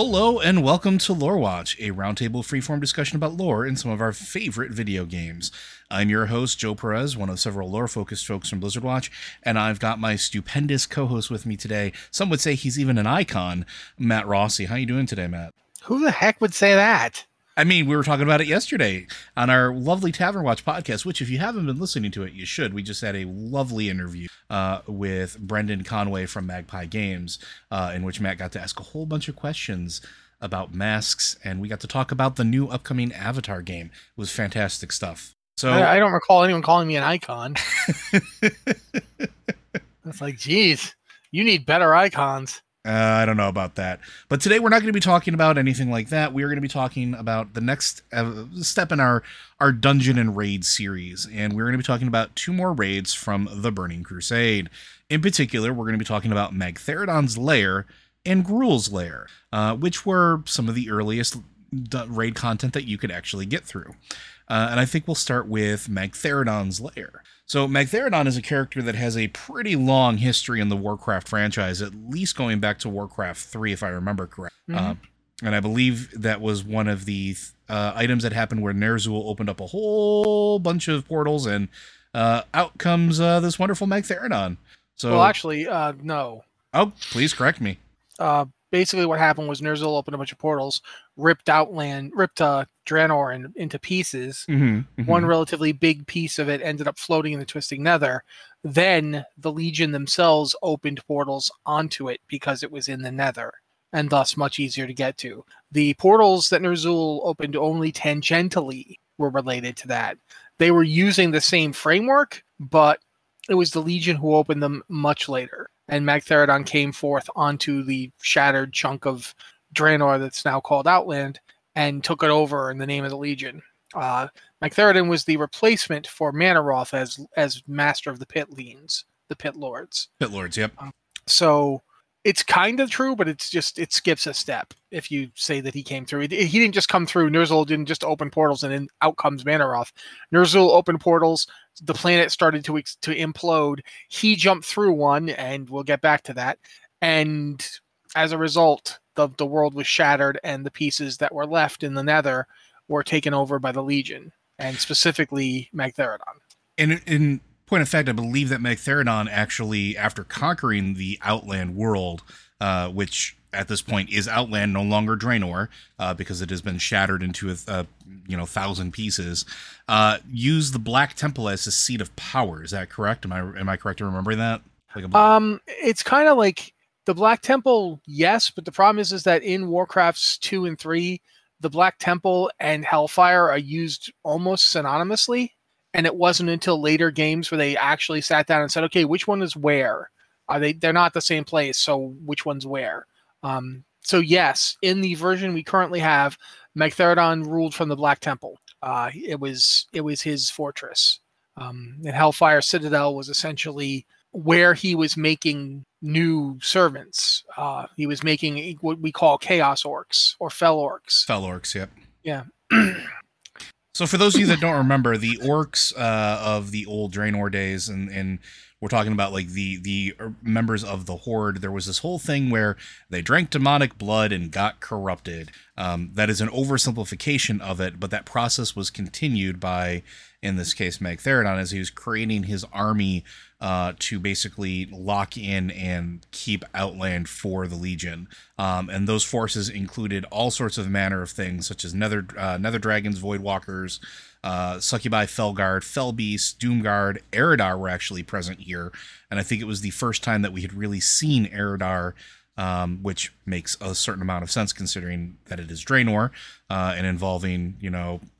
Hello and welcome to Lore Watch, a roundtable freeform discussion about lore in some of our favorite video games. I'm your host, Joe Perez, one of several lore-focused folks from Blizzard Watch, and I've got my stupendous co-host with me today. Some would say he's even an icon, Matt Rossi. How you doing today, Matt? Who the heck would say that? I mean, we were talking about it yesterday on our lovely Tavern Watch podcast, which if you haven't been listening to it, you should. We just had a lovely interview with Brendan Conway from Magpie Games, in which Matt got to ask a whole bunch of questions about masks, and we got to talk about the new upcoming Avatar game. It was fantastic stuff. So I don't recall anyone calling me an icon. It's like, geez, you need better icons. I don't know about that. But today we're not going to be talking about anything like that. We are going to be talking about the next step in our Dungeon and Raid series. And we're going to be talking about two more raids from the Burning Crusade. In particular, we're going to be talking about Magtheridon's Lair and Gruul's Lair, which were some of the earliest raid content that you could actually get through. And I think we'll start with Magtheridon's Lair. So Magtheridon is a character that has a pretty long history in the Warcraft franchise, at least going back to Warcraft 3, if I remember correct. Mm-hmm. And I believe that was one of the items that happened where Ner'zhul opened up a whole bunch of portals, and out comes this wonderful Magtheridon. So, well, actually, no. Oh, please correct me. Basically, what happened was Ner'zhul opened a bunch of portals, ripped Outland, ripped Draenor into pieces. Mm-hmm, mm-hmm. One relatively big piece of it ended up floating in the Twisting Nether. Then the Legion themselves opened portals onto it because it was in the Nether, and thus much easier to get to. The portals that Ner'zhul opened only tangentially were related to that. They were using the same framework, but it was the Legion who opened them much later. And Magtheridon came forth onto the shattered chunk of Draenor that's now called Outland and took it over in the name of the Legion. Magtheridon was the replacement for Mannoroth as master of the Pit Lords. Pit Lords, yep. So it's kind of true, but it's just, it skips a step if you say that he came through. He didn't just come through. Ner'zhul didn't just open portals and then out comes Mannoroth. Ner'zhul opened portals. The planet started to implode. He jumped through one, and we'll get back to that. And as a result, the world was shattered, and the pieces that were left in the Nether were taken over by the Legion, and specifically Magtheridon. And in point of fact, I believe that Magtheridon actually, after conquering the Outland world, which at this point is Outland, no longer Draenor, because it has been shattered into a 1,000 pieces, used the Black Temple as a seat of power. Is that correct? Am I correct in remembering that? It's kind of like the Black Temple, yes, but the problem is that in Warcrafts 2 and 3, the Black Temple and Hellfire are used almost synonymously, and it wasn't until later games where they actually sat down and said, okay, which one is where? They're not the same place, so which one's where? So yes, in the version we currently have, Magtheridon ruled from the Black Temple. It was his fortress. And Hellfire Citadel was essentially where he was making new servants. He was making what we call Chaos Orcs or Fell Orcs. Fell Orcs, yep. Yeah. So for those of you that don't remember, the Orcs of the old Draenor days, and we're talking about like the members of the Horde, there was this whole thing where they drank demonic blood and got corrupted. That is an oversimplification of it, but that process was continued by, in this case, Magtheridon, as he was creating his army to basically lock in and keep Outland for the Legion. And those forces included all sorts of manner of things, such as Nether Dragons, Voidwalkers, Succubi, Felguard, Felbeast, Doomguard, Eredar were actually present here. And I think it was the first time that we had really seen Eredar, which makes a certain amount of sense considering that it is Draenor and involving,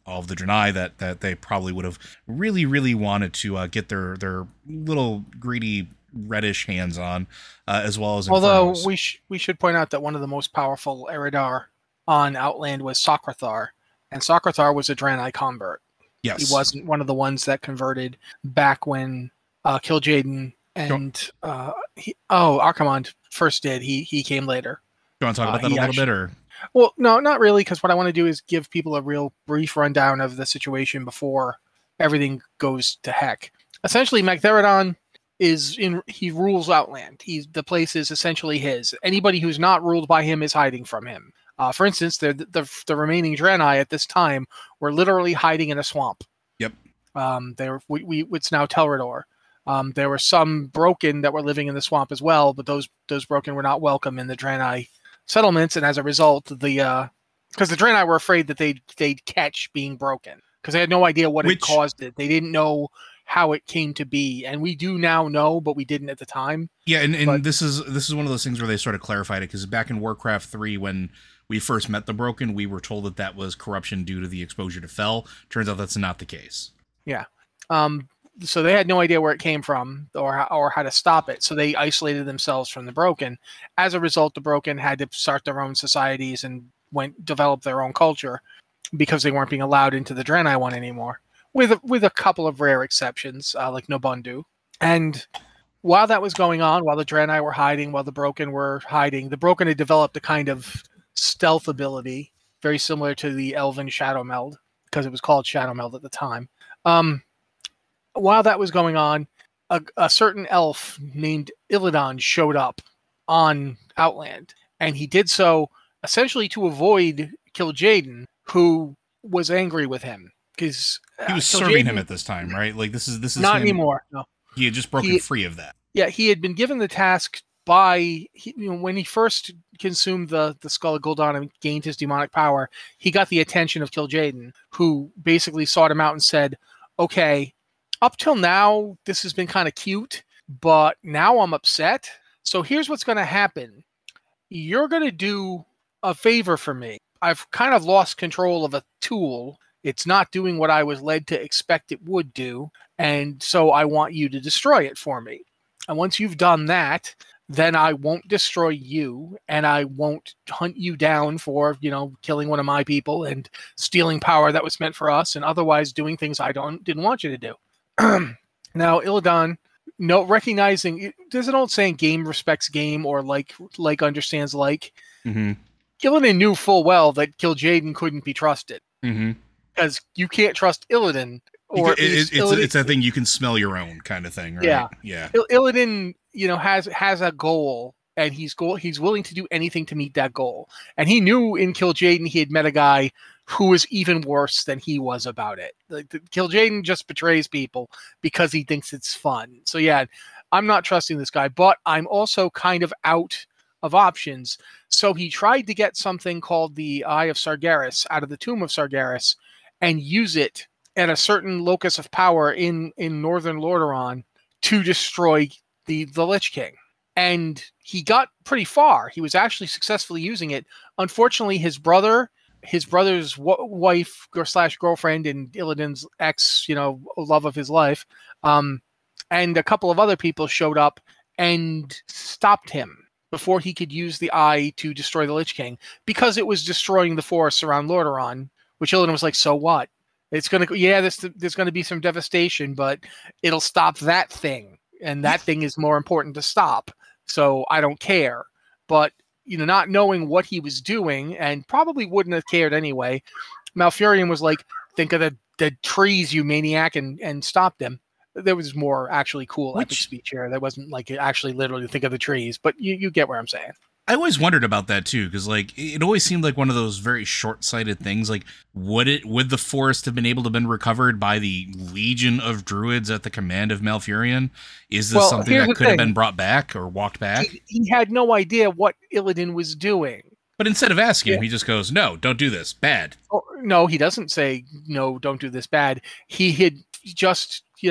all of the Draenei that they probably would have really, really wanted to get their little greedy reddish hands on, as well as. Although Infernos. we should point out that one of the most powerful Eredar on Outland was Socrathar, and Socrathar was a Draenei convert. Yes. He wasn't one of the ones that converted back when Kil'jaeden and Archimond first did. He came later. Do you want to talk about that a little bit? Or? Well, no, not really, because what I want to do is give people a real brief rundown of the situation before everything goes to heck. Essentially, Magtheridon he rules Outland. The place is essentially his. Anybody who's not ruled by him is hiding from him. For instance, the remaining Draenei at this time were literally hiding in a swamp. Yep. It's now Tel'Rador. There were some broken that were living in the swamp as well, but those broken were not welcome in the Draenei settlements, and as a result, because the Draenei were afraid that they'd catch being broken, because they had no idea what had caused it. They didn't know how it came to be, and we do now know, but we didn't at the time. Yeah, and this is one of those things where they sort of clarified it, because back in Warcraft 3, when we first met the Broken, we were told that was corruption due to the exposure to Fel. Turns out that's not the case. Yeah. So they had no idea where it came from or how to stop it. So they isolated themselves from the Broken. As a result, the Broken had to start their own societies and develop their own culture because they weren't being allowed into the Draenei one anymore, with a couple of rare exceptions, like Nobundu. And while that was going on, while the Draenei were hiding, while the Broken were hiding, the Broken had developed a kind of stealth ability, very similar to the Elven Shadow Meld, because it was called Shadow Meld at the time. While that was going on, a certain elf named Illidan showed up on Outland, and he did so essentially to avoid Kil'jaeden, who was angry with him because he was serving him at this time, right? Like this is not him. Anymore. No, he had just broken free of that. Yeah, he had been given the task when he first consumed the skull of Gul'dan and gained his demonic power. He got the attention of Kil'jaeden, who basically sought him out and said, "Okay, up till now, this has been kind of cute, but now I'm upset. So here's what's going to happen. You're going to do a favor for me. I've kind of lost control of a tool. It's not doing what I was led to expect it would do. And so I want you to destroy it for me. And once you've done that, then I won't destroy you, and I won't hunt you down for, killing one of my people and stealing power that was meant for us and otherwise doing things I didn't want you to do." Now, Illidan, recognizing, there's an old saying, game respects game, or like understands like. Mm-hmm. Illidan knew full well that Kil'jaeden couldn't be trusted. Mm-hmm. Because you can't trust Illidan. Or it's a thing, you can smell your own kind of thing, right? Yeah. Illidan, has a goal, and he's willing to do anything to meet that goal. And he knew in Kil'jaeden he had met a guy who was even worse than he was about it. Like, Kil'jaeden just betrays people because he thinks it's fun. So yeah, I'm not trusting this guy, but I'm also kind of out of options. So he tried to get something called the Eye of Sargeras out of the Tomb of Sargeras and use it at a certain locus of power in northern Lordaeron to destroy the Lich King. And he got pretty far. He was actually successfully using it. Unfortunately, his brother's wife / girlfriend, and Illidan's ex, love of his life, and a couple of other people showed up and stopped him before he could use the eye to destroy the Lich King, because it was destroying the forests around Lordaeron, which Illidan was like, so what? It's going to, there's going to be some devastation, but it'll stop that thing. And that thing is more important to stop. So I don't care. But, not knowing what he was doing, and probably wouldn't have cared anyway, Malfurion was like, think of the trees, you maniac, and stopped him. There was more actually cool epic speech here. That wasn't like actually literally think of the trees, but you get where I'm saying. I always wondered about that too, because it always seemed like one of those very short-sighted things. Like, would the forest have been able to been recovered by the Legion of Druids at the command of Malfurion? Is this something that could have been brought back or walked back? He had no idea what Illidan was doing. But instead of asking him, he just goes, "No, don't do this. Bad." Oh, no, he doesn't say, "No, don't do this. Bad." He had just, he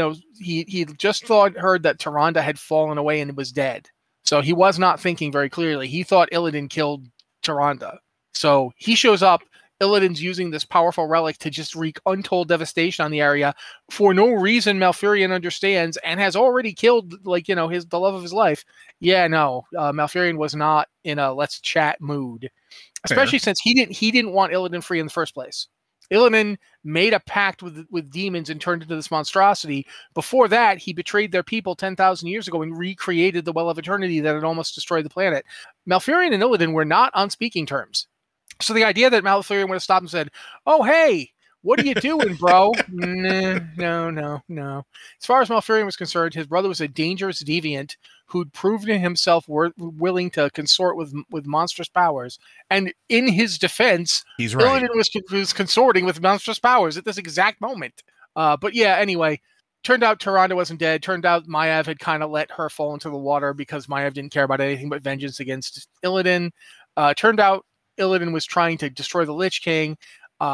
just heard that Tyrande had fallen away and was dead. So he was not thinking very clearly. He thought Illidan killed Tyrande. So he shows up. Illidan's using this powerful relic to just wreak untold devastation on the area for no reason Malfurion understands, and has already killed, the love of his life. Yeah, no, Malfurion was not in a let's chat mood, especially since he didn't want Illidan free in the first place. Illidan made a pact with demons and turned into this monstrosity. Before that, he betrayed their people 10,000 years ago and recreated the Well of Eternity that had almost destroyed the planet. Malfurion and Illidan were not on speaking terms. So the idea that Malfurion would have stopped and said, "Oh, hey, What are you doing, bro? No. As far as Malfurion was concerned, his brother was a dangerous deviant who'd proven himself willing to consort with monstrous powers. And in his defense, he's right. Illidan was consorting with monstrous powers at this exact moment. But yeah, anyway, turned out Tyrande wasn't dead. Turned out Maiev had kind of let her fall into the water because Maiev didn't care about anything but vengeance against Illidan. Turned out Illidan was trying to destroy the Lich King.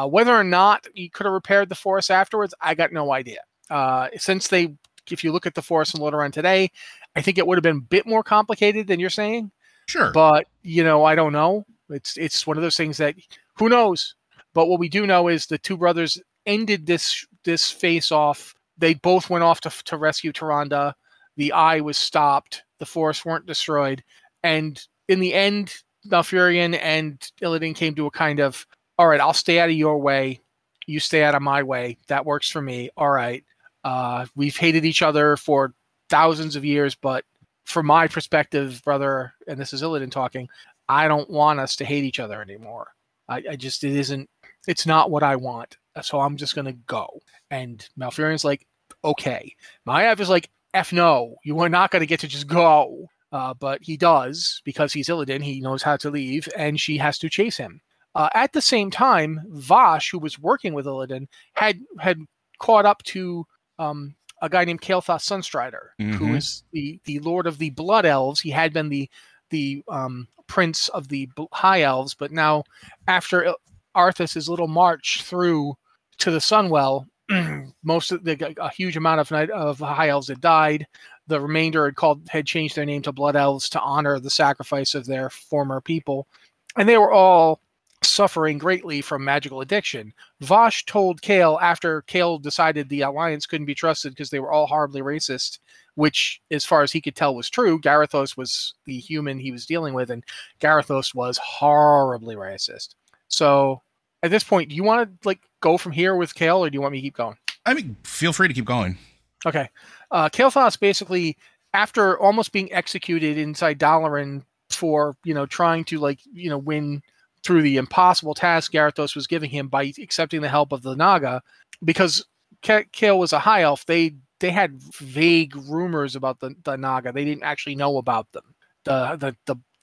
Whether or not he could have repaired the forest afterwards, I got no idea. If you look at the forest in Lordaeron today, I think it would have been a bit more complicated than you're saying. Sure. But, I don't know. It's one of those things that, who knows? But what we do know is the two brothers ended this face-off. They both went off to rescue Tyrande. The eye was stopped. The forests weren't destroyed. And in the end, Malfurion and Illidan came to a kind of, all right, I'll stay out of your way. You stay out of my way. That works for me. All right. We've hated each other for thousands of years, but from my perspective, brother, and this is Illidan talking, I don't want us to hate each other anymore. It's not what I want. So I'm just going to go. And Malfurion's like, okay. Maiev is like, F no, you are not going to get to just go. But he does, because he's Illidan, he knows how to leave, and she has to chase him. At the same time, Vashj, who was working with Illidan, had caught up to a guy named Kael'thas Sunstrider, who is the Lord of the Blood Elves. He had been the Prince of the High Elves, but now, after Arthas's little march through to the Sunwell, a huge amount of High Elves had died. The remainder had changed their name to Blood Elves to honor the sacrifice of their former people, and they were all suffering greatly from magical addiction. Vashj told Kael, after Kael decided the Alliance couldn't be trusted because they were all horribly racist, which, as far as he could tell, was true. Garithos was the human he was dealing with, and Garithos was horribly racist. So, at this point, do you want to go from here with Kael, or do you want me to keep going? I mean, feel free to keep going. Okay. Kael'thas basically, after almost being executed inside Dalaran for, trying to, win through the impossible task Garithos was giving him by accepting the help of the Naga, because Kael was a high elf, they had vague rumors about the Naga. They didn't actually know about them. The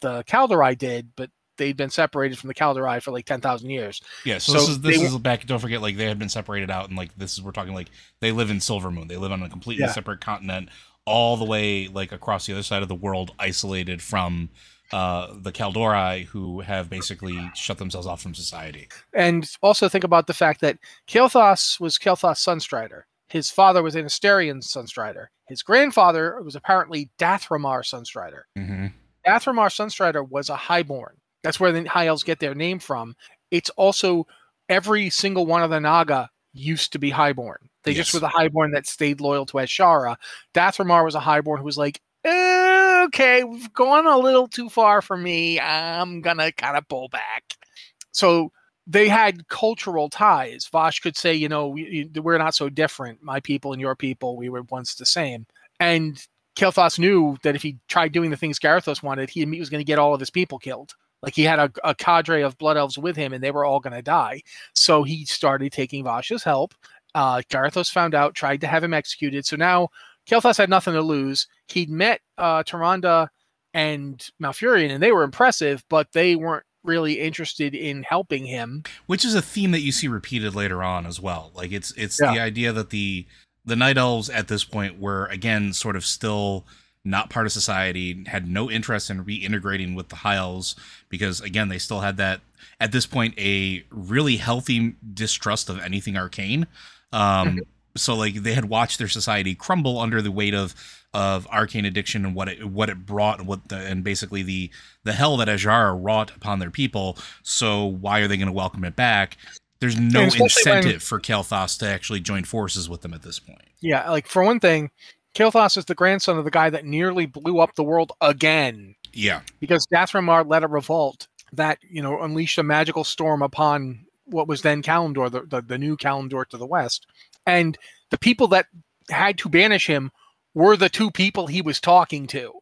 Kaldorei did, but they'd been separated from the Kaldorei for 10,000 years. Yeah, so this is back, don't forget, they had been separated out, and we're talking they live in Silvermoon. They live on a completely separate continent all the way across the other side of the world, isolated from the Kaldorei, who have basically shut themselves off from society. And also think about the fact that Kael'thas was Kael'thas Sunstrider. His father was Anasterion Sunstrider. His grandfather was apparently Dathramar Sunstrider. Mm-hmm. Dathramar Sunstrider was a highborn. That's where the High Elves get their name from. It's also every single one of the Naga used to be highborn. They just were the highborn that stayed loyal to Ashara. Dathramar was a highborn who was okay, we've gone a little too far for me. I'm going to kind of pull back. So they had cultural ties. Vashj could say, we're not so different. My people and your people, we were once the same. And Kael'thas knew that if he tried doing the things Garithos wanted, he was going to get all of his people killed. He had a cadre of Blood Elves with him, and they were all going to die. So he started taking Vash's help. Garithos found out, tried to have him executed. So now Kael'thas had nothing to lose. He'd met Tyrande and Malfurion, and they were impressive, but they weren't really interested in helping him. Which is a theme that you see repeated later on as well. It's the idea that the Night Elves at this point were, again, sort of still not part of society, had no interest in reintegrating with the High Elves because, again, they still had that, at this point, a really healthy distrust of anything arcane. So they had watched their society crumble under the weight of arcane addiction and what it brought and basically the hell that Azhara wrought upon their people. So why are they going to welcome it back? There's no incentive for Kael'thas to actually join forces with them at this point. Yeah, for one thing, Kael'thas is the grandson of the guy that nearly blew up the world again. Yeah, because Dathramar led a revolt that unleashed a magical storm upon what was then Kalimdor, the new Kalimdor to the west. And the people that had to banish him were the two people he was talking to.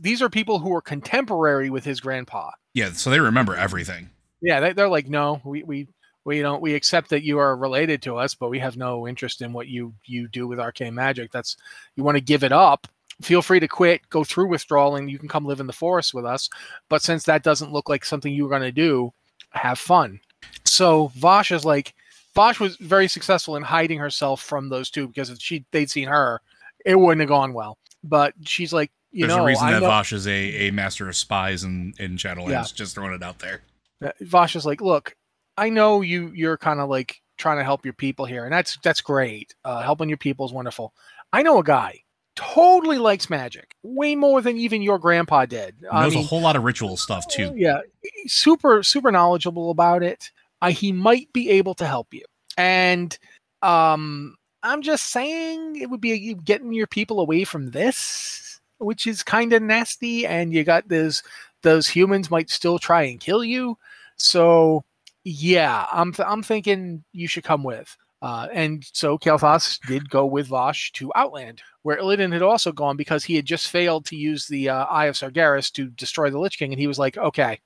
These are people who were contemporary with his grandpa. Yeah, so they remember everything. Yeah, they're no, we We accept that you are related to us, but we have no interest in what you do with arcane magic. That's, you want to give it up, feel free to quit, go through withdrawal, and you can come live in the forest with us. But since that doesn't look like something you were going to do, have fun. So Vashj is like, Vashj was very successful in hiding herself from those two, because if they'd seen her, it wouldn't have gone well. But she's like, there's a reason that Vashj is a master of spies in Shadowlands. Yeah. Just throwing it out there. Vashj is like, look, I know you're kind of like trying to help your people here, and that's great. Helping your people is wonderful. I know a guy totally likes magic, way more than even your grandpa did. Knows a whole lot of ritual stuff too. Yeah, super knowledgeable about it. He might be able to help you. And I'm just saying, it would be getting your people away from this, which is kind of nasty. And you got those humans might still try and kill you. So yeah, I'm thinking you should come with. And so Kael'thas did go with Vashj to Outland, where Illidan had also gone, because he had just failed to use the Eye of Sargeras to destroy the Lich King. And he was like, okay,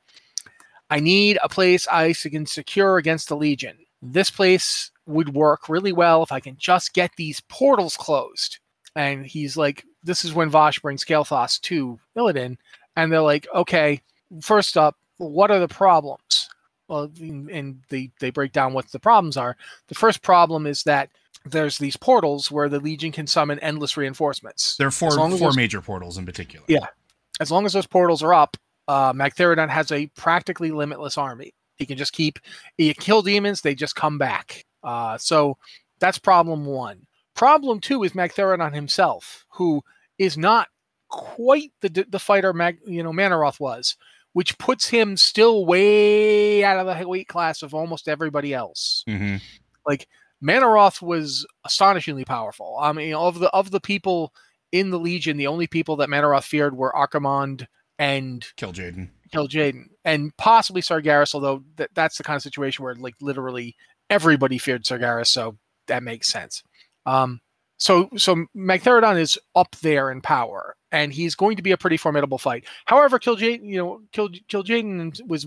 I need a place I can secure against the Legion. This place would work really well if I can just get these portals closed. And he's like, this is when Vashj brings Kael'thas to Illidan. And they're like, okay, first up, what are the problems? Well, and they break down what the problems are. The first problem is that there's these portals where the Legion can summon endless reinforcements. There are four major portals in particular. Yeah. As long as those portals are up, Magtheridon has a practically limitless army. He can just kill demons, they just come back. So that's problem one. Problem two is Magtheridon himself, who is not quite the fighter Mannoroth was, which puts him still way out of the weight class of almost everybody else. Mm-hmm. Like, Mannoroth was astonishingly powerful. I mean, of the people in the Legion, the only people that Mannoroth feared were Akama and Kil'jaeden, and possibly Sargeras, although that's the kind of situation where, like, literally everybody feared Sargeras, so that makes sense. So Magtheridon is up there in power, and he's going to be a pretty formidable fight. However, Kil'jaeden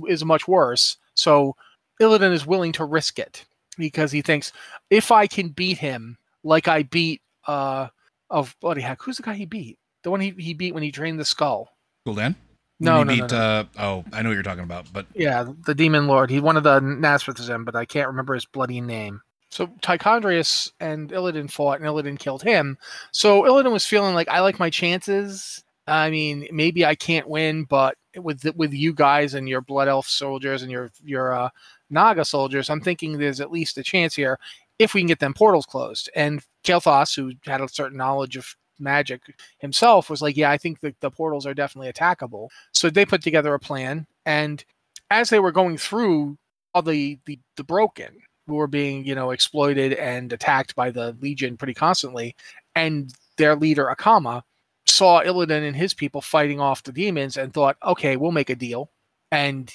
is much worse, so Illidan is willing to risk it, because he thinks, if I can beat him like I beat bloody heck, who's the guy he beat? The one he beat when he drained the skull. Gul'dan? No. I know what you're talking about, but yeah, the demon lord. He's one of the Nazrithizim, but I can't remember his bloody name. So Tychondrius and Illidan fought, and Illidan killed him. So Illidan was feeling like, I like my chances. I mean, maybe I can't win, but with you guys and your blood elf soldiers and your Naga soldiers, I'm thinking there's at least a chance here if we can get them portals closed. And Kael'thas, who had a certain knowledge of magic himself, was like, yeah, I think that the portals are definitely attackable. So they put together a plan, and as they were going through all the broken who were being exploited and attacked by the Legion pretty constantly, and their leader Akama saw Illidan and his people fighting off the demons and thought, okay, we'll make a deal. And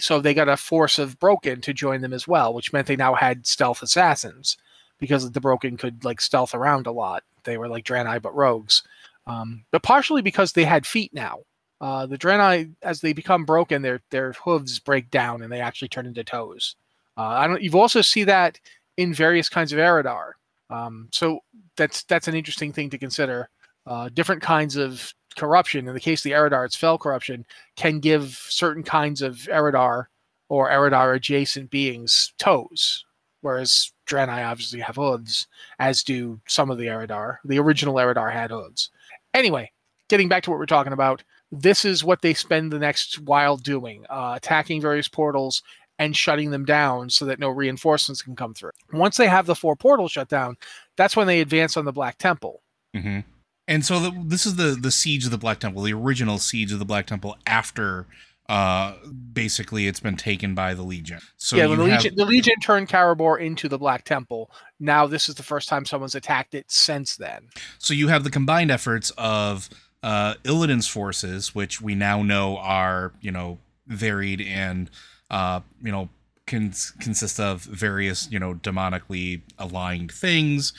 so they got a force of broken to join them as well, which meant they now had stealth assassins, because the broken could like stealth around a lot. They were like Draenei, but rogues. But partially because they had feet now. The Draenei, as they become broken, their hooves break down and they actually turn into toes. You've also see that in various kinds of Eredar. So that's an interesting thing to consider. Different kinds of corruption. In the case of the Eredar, it's fell corruption, can give certain kinds of Eredar or Eredar adjacent beings toes, whereas Draenei obviously have hooves, as do some of the Eredar. The original Eredar had hooves. Anyway, getting back to what we're talking about, this is what they spend the next while doing, attacking various portals and shutting them down so that no reinforcements can come through. Once they have the four portals shut down, that's when they advance on the Black Temple. Mm-hmm. And so this is the siege of the Black Temple, the original siege of the Black Temple after... basically it's been taken by the Legion. So yeah, the Legion turned Karabor into the Black Temple. Now this is the first time someone's attacked it since then. So you have the combined efforts of Illidan's forces, which we now know are, varied and consist of various, demonically aligned things.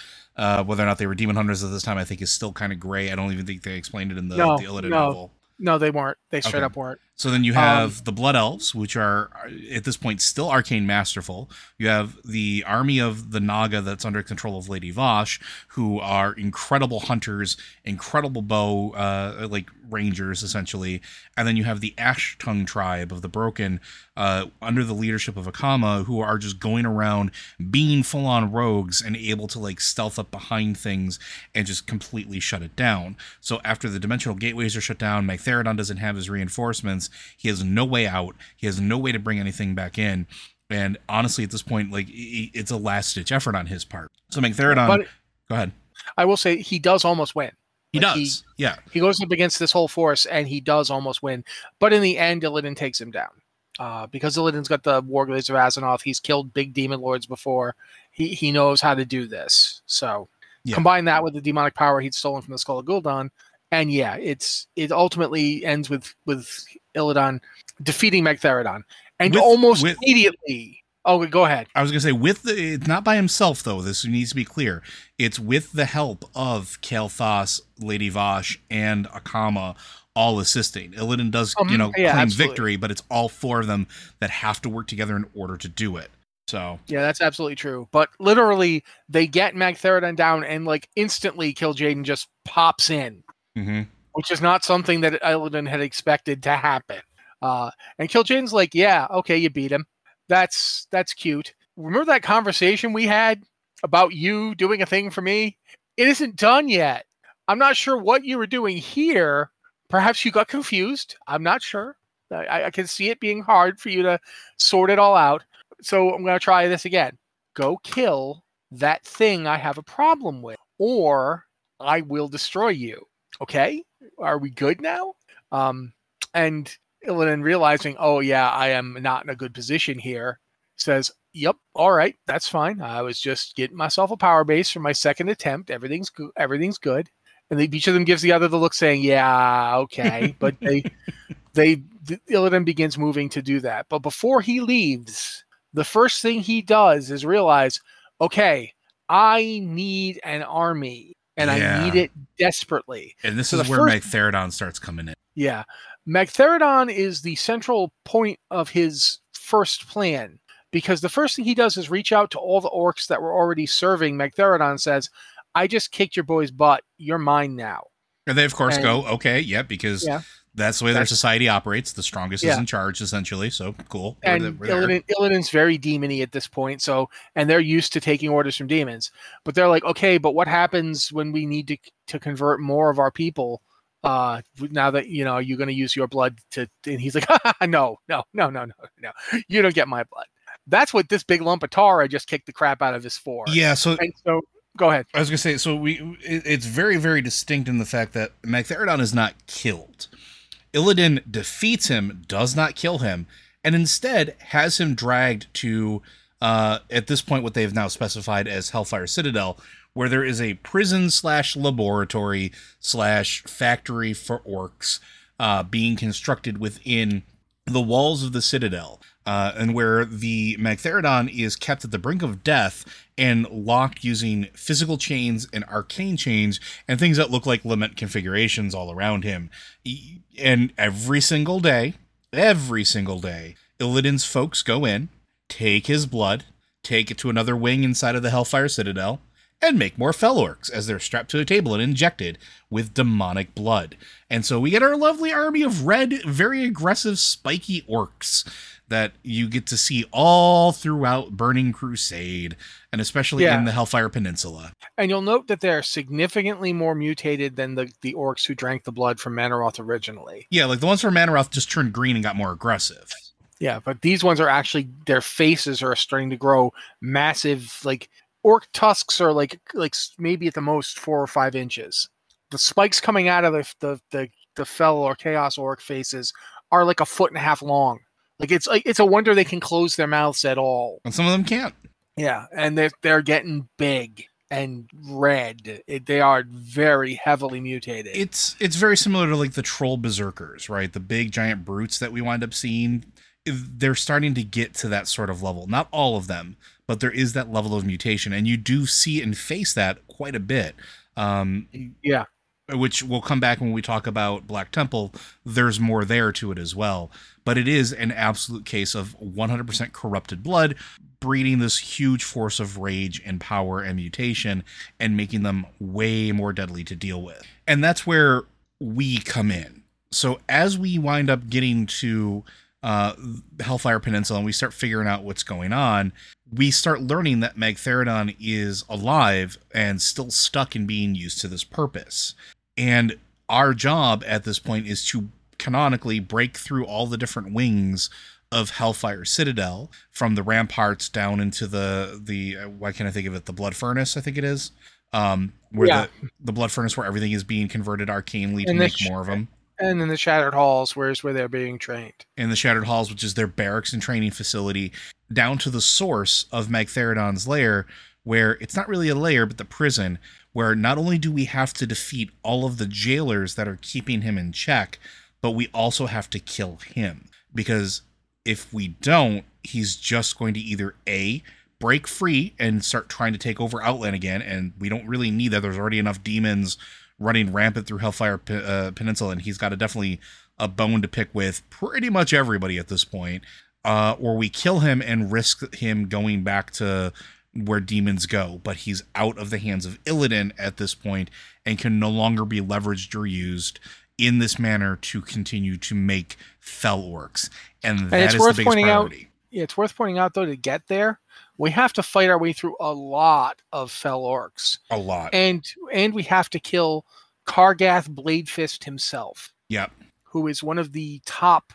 Whether or not they were demon hunters at this time, I think is still kind of gray. I don't even think they explained it in the Illidan novel. No, they weren't. They straight up weren't. So then you have the Blood Elves, which are, at this point, still Arcane Masterful. You have the army of the Naga that's under control of Lady Vashj, who are incredible hunters, incredible bow, like rangers, essentially. And then you have the Ash-Tongue tribe of the Broken, under the leadership of Akama, who are just going around being full-on rogues and able to, like, stealth up behind things and just completely shut it down. So after the Dimensional Gateways are shut down, Magtheridon doesn't have his reinforcements. He has no way out. He has no way to bring anything back in. And honestly, at this point, like, it's a last-ditch effort on his part. So Magtheridon, go ahead. I will say he does almost win. He does. He goes up against this whole force, and he does almost win. But in the end, Illidan takes him down. Because Illidan's got the Warglaives of Azanoth, he's killed big demon lords before. He knows how to do this. So combine that with the demonic power he'd stolen from the Skull of Gul'dan, and it ultimately ends with Illidan defeating Magtheridon, and immediately. Oh, go ahead. I was gonna say it's not by himself though. This needs to be clear. It's with the help of Kael'thas, Lady Vashj, and Akama, all assisting. Illidan does, claim victory, but it's all four of them that have to work together in order to do it. So yeah, that's absolutely true. But literally, they get Magtheridon down, and like instantly, Kil'jaeden just pops in. Mm-hmm. Which is not something that Illidan had expected to happen. And Kil'jaeden's like, yeah, okay, you beat him. That's cute. Remember that conversation we had about you doing a thing for me? It isn't done yet. I'm not sure what you were doing here. Perhaps you got confused. I'm not sure. I can see it being hard for you to sort it all out. So I'm going to try this again. Go kill that thing I have a problem with, or I will destroy you. Okay, are we good now? And Illidan, realizing, oh yeah, I am not in a good position here, says, yep, all right, that's fine. I was just getting myself a power base for my second attempt. Everything's good. And each of them gives the other the look saying, yeah, okay. But Illidan begins moving to do that. But before he leaves, the first thing he does is realize, okay, I need an army. And I need it desperately. And this is where Magtheridon starts coming in. Yeah. Magtheridon is the central point of his first plan, because the first thing he does is reach out to all the orcs that were already serving. Magtheridon says, I just kicked your boy's butt. You're mine now. And they, of course, go, okay, yeah, because that's the way their society operates. The strongest is in charge, essentially. So cool. And Illidan's very demon-y at this point. And they're used to taking orders from demons. But they're like, okay, but what happens when we need to convert more of our people? Now that, you're going to use your blood and he's like, no. You don't get my blood. That's what this big lump of tar I just kicked the crap out of is for. Yeah. So go ahead. I was going to say, it's very, very distinct in the fact that Magtheridon is not killed. Illidan defeats him, does not kill him, and instead has him dragged to, at this point, what they've now specified as Hellfire Citadel, where there is a prison/laboratory/factory for orcs being constructed within the walls of the Citadel, and where the Magtheridon is kept at the brink of death and locked using physical chains and arcane chains and things that look like lament configurations all around him. And every single day, Illidan's folks go in, take his blood, take it to another wing inside of the Hellfire Citadel, and make more Fellorks as they're strapped to a table and injected with demonic blood. And so we get our lovely army of red, very aggressive, spiky orcs that you get to see all throughout Burning Crusade, and especially in the Hellfire Peninsula. And you'll note that they're significantly more mutated than the orcs who drank the blood from Mannoroth originally. Yeah, like the ones from Mannoroth just turned green and got more aggressive. Yeah, but these ones are actually, their faces are starting to grow massive, like... Orc tusks are like maybe at the most 4 or 5 inches. The spikes coming out of the fell or chaos orc faces are like a 1.5 feet long. Like it's a wonder they can close their mouths at all. And some of them can't. Yeah, and they're getting big and red. They are very heavily mutated. It's very similar to like the troll berserkers, right? The big giant brutes that we wind up seeing. They're starting to get to that sort of level. Not all of them, but there is that level of mutation, and you do see and face that quite a bit. Yeah. which we'll come back when we talk about Black Temple, there's more there to it as well. But it is an absolute case of 100% corrupted blood, breeding this huge force of rage and power and mutation and making them way more deadly to deal with. And that's where we come in. So as we wind up getting to Hellfire Peninsula and we start figuring out what's going on, we start learning that Magtheridon is alive and still stuck in being used to this purpose. And our job at this point is to canonically break through all the different wings of Hellfire Citadel, from the ramparts down into the why can't I think of it? The Blood Furnace, I think it is. Where the Blood Furnace, where everything is being converted arcanely to make more of them. And in the Shattered Halls, where they're being trained. In the Shattered Halls, which is their barracks and training facility, down to the source of Magtheridon's Lair, where it's not really a lair, but the prison, where not only do we have to defeat all of the jailers that are keeping him in check, but we also have to kill him. Because if we don't, he's just going to either A, break free and start trying to take over Outland again, and we don't really need that. There's already enough demons running rampant through Hellfire Peninsula, and he's got definitely a bone to pick with pretty much everybody at this point, or we kill him and risk him going back to where demons go. But he's out of the hands of Illidan at this point and can no longer be leveraged or used in this manner to continue to make fell orcs. And that is the biggest priority. It's worth pointing out, though, to get there, we have to fight our way through a lot of fell orcs. A lot. And we have to kill Kargath Bladefist himself. Yep. Who is one of the top,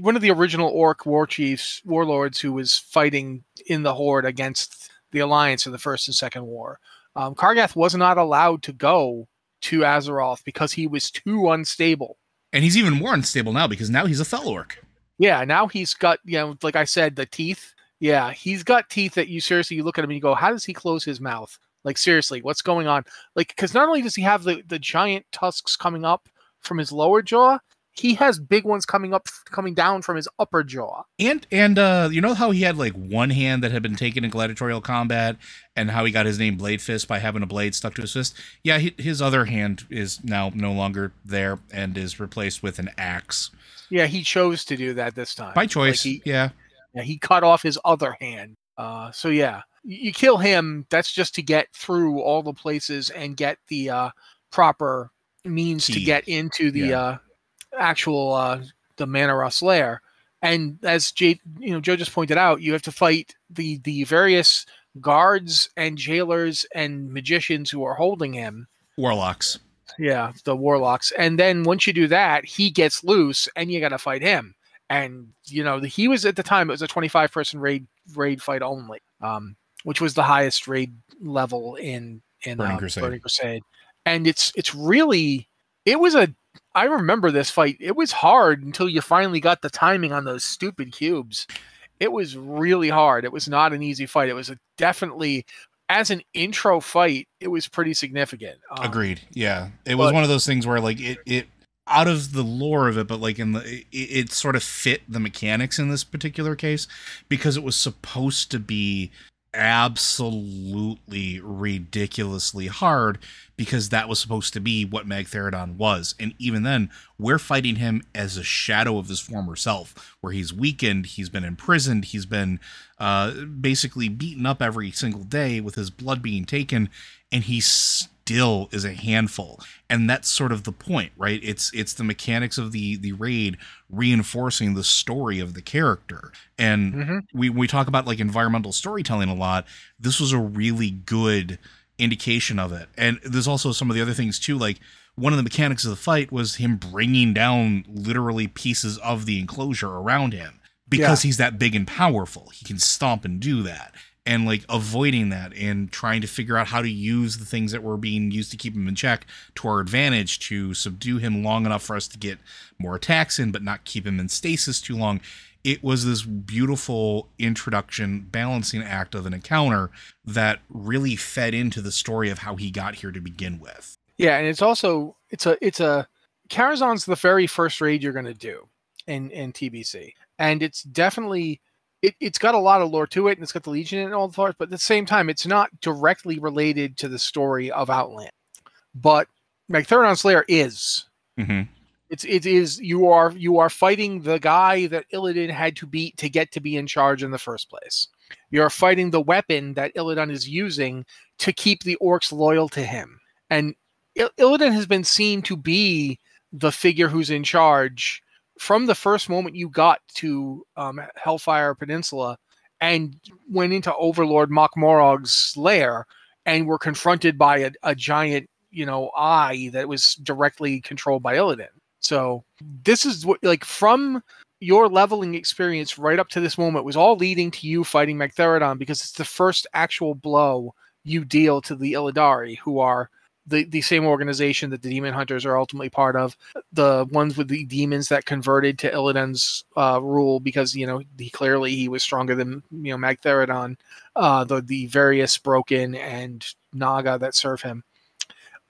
one of the original orc warlords who was fighting in the Horde against the Alliance in the First and Second War. Kargath was not allowed to go to Azeroth because he was too unstable. And he's even more unstable now, because now he's a fell orc. Yeah, now he's got, like I said, the teeth. Yeah, he's got teeth that you look at him and you go, how does he close his mouth? Like, seriously, what's going on? Like, because not only does he have the giant tusks coming up from his lower jaw, he has big ones coming down from his upper jaw. And you know how he had like one hand that had been taken in gladiatorial combat, and how he got his name Blade Fist by having a blade stuck to his fist? Yeah, his other hand is now no longer there and is replaced with an axe. Yeah, he chose to do that this time. By choice, like he cut off his other hand. So yeah, you kill him. That's just to get through all the places and get the proper means to get into the... Yeah. Actual the Mannoroth Lair, and as Joe just pointed out, you have to fight the various guards and jailers and magicians who are holding him. Warlocks. Yeah, the warlocks. And then once you do that, he gets loose, and you got to fight him. And he was, at the time, it was a 25-person raid fight only, which was the highest raid level in Burning Crusade. And it's really, it was a. I remember this fight. It was hard until you finally got the timing on those stupid cubes. It was really hard. It was not an easy fight. It was definitely, as an intro fight, it was pretty significant. Agreed. Yeah. It was one of those things where like it out of the lore of it, but like it sort of fit the mechanics in this particular case, because it was supposed to be absolutely ridiculously hard, because that was supposed to be what Magtheridon was. And even then, we're fighting him as a shadow of his former self, where he's weakened, he's been imprisoned, he's been basically beaten up every single day with his blood being taken, and he still is a handful. And that's sort of the point, right? It's the mechanics of the raid reinforcing the story of the character. And we talk about like environmental storytelling a lot. This was a really good indication of it. And there's also some of the other things too, like one of the mechanics of the fight was him bringing down literally pieces of the enclosure around him, because he's that big and powerful. He can stomp and do that. And like avoiding that and trying to figure out how to use the things that were being used to keep him in check to our advantage, to subdue him long enough for us to get more attacks in, but not keep him in stasis too long. It was this beautiful introduction balancing act of an encounter that really fed into the story of how he got here to begin with. Yeah. And it's also, Karazhan's the very first raid you're going to do in TBC. And it's definitely, It's got a lot of lore to it, and it's got the Legion and all the parts, but at the same time, it's not directly related to the story of Outland. But Magtheridon's Lair is. Mm-hmm. You are fighting the guy that Illidan had to beat to get to be in charge in the first place. You're fighting the weapon that Illidan is using to keep the orcs loyal to him. And Illidan has been seen to be the figure who's in charge from the first moment you got to Hellfire Peninsula and went into Overlord Mokmorog's lair and were confronted by a giant, eye that was directly controlled by Illidan. So this is what, from your leveling experience right up to this moment was all leading to you fighting Magtheridon, because it's the first actual blow you deal to the Illidari, who are the same organization that the Demon Hunters are ultimately part of, the ones with the demons that converted to Illidan's rule because, he was stronger than, Magtheridon, the various Broken and Naga that serve him.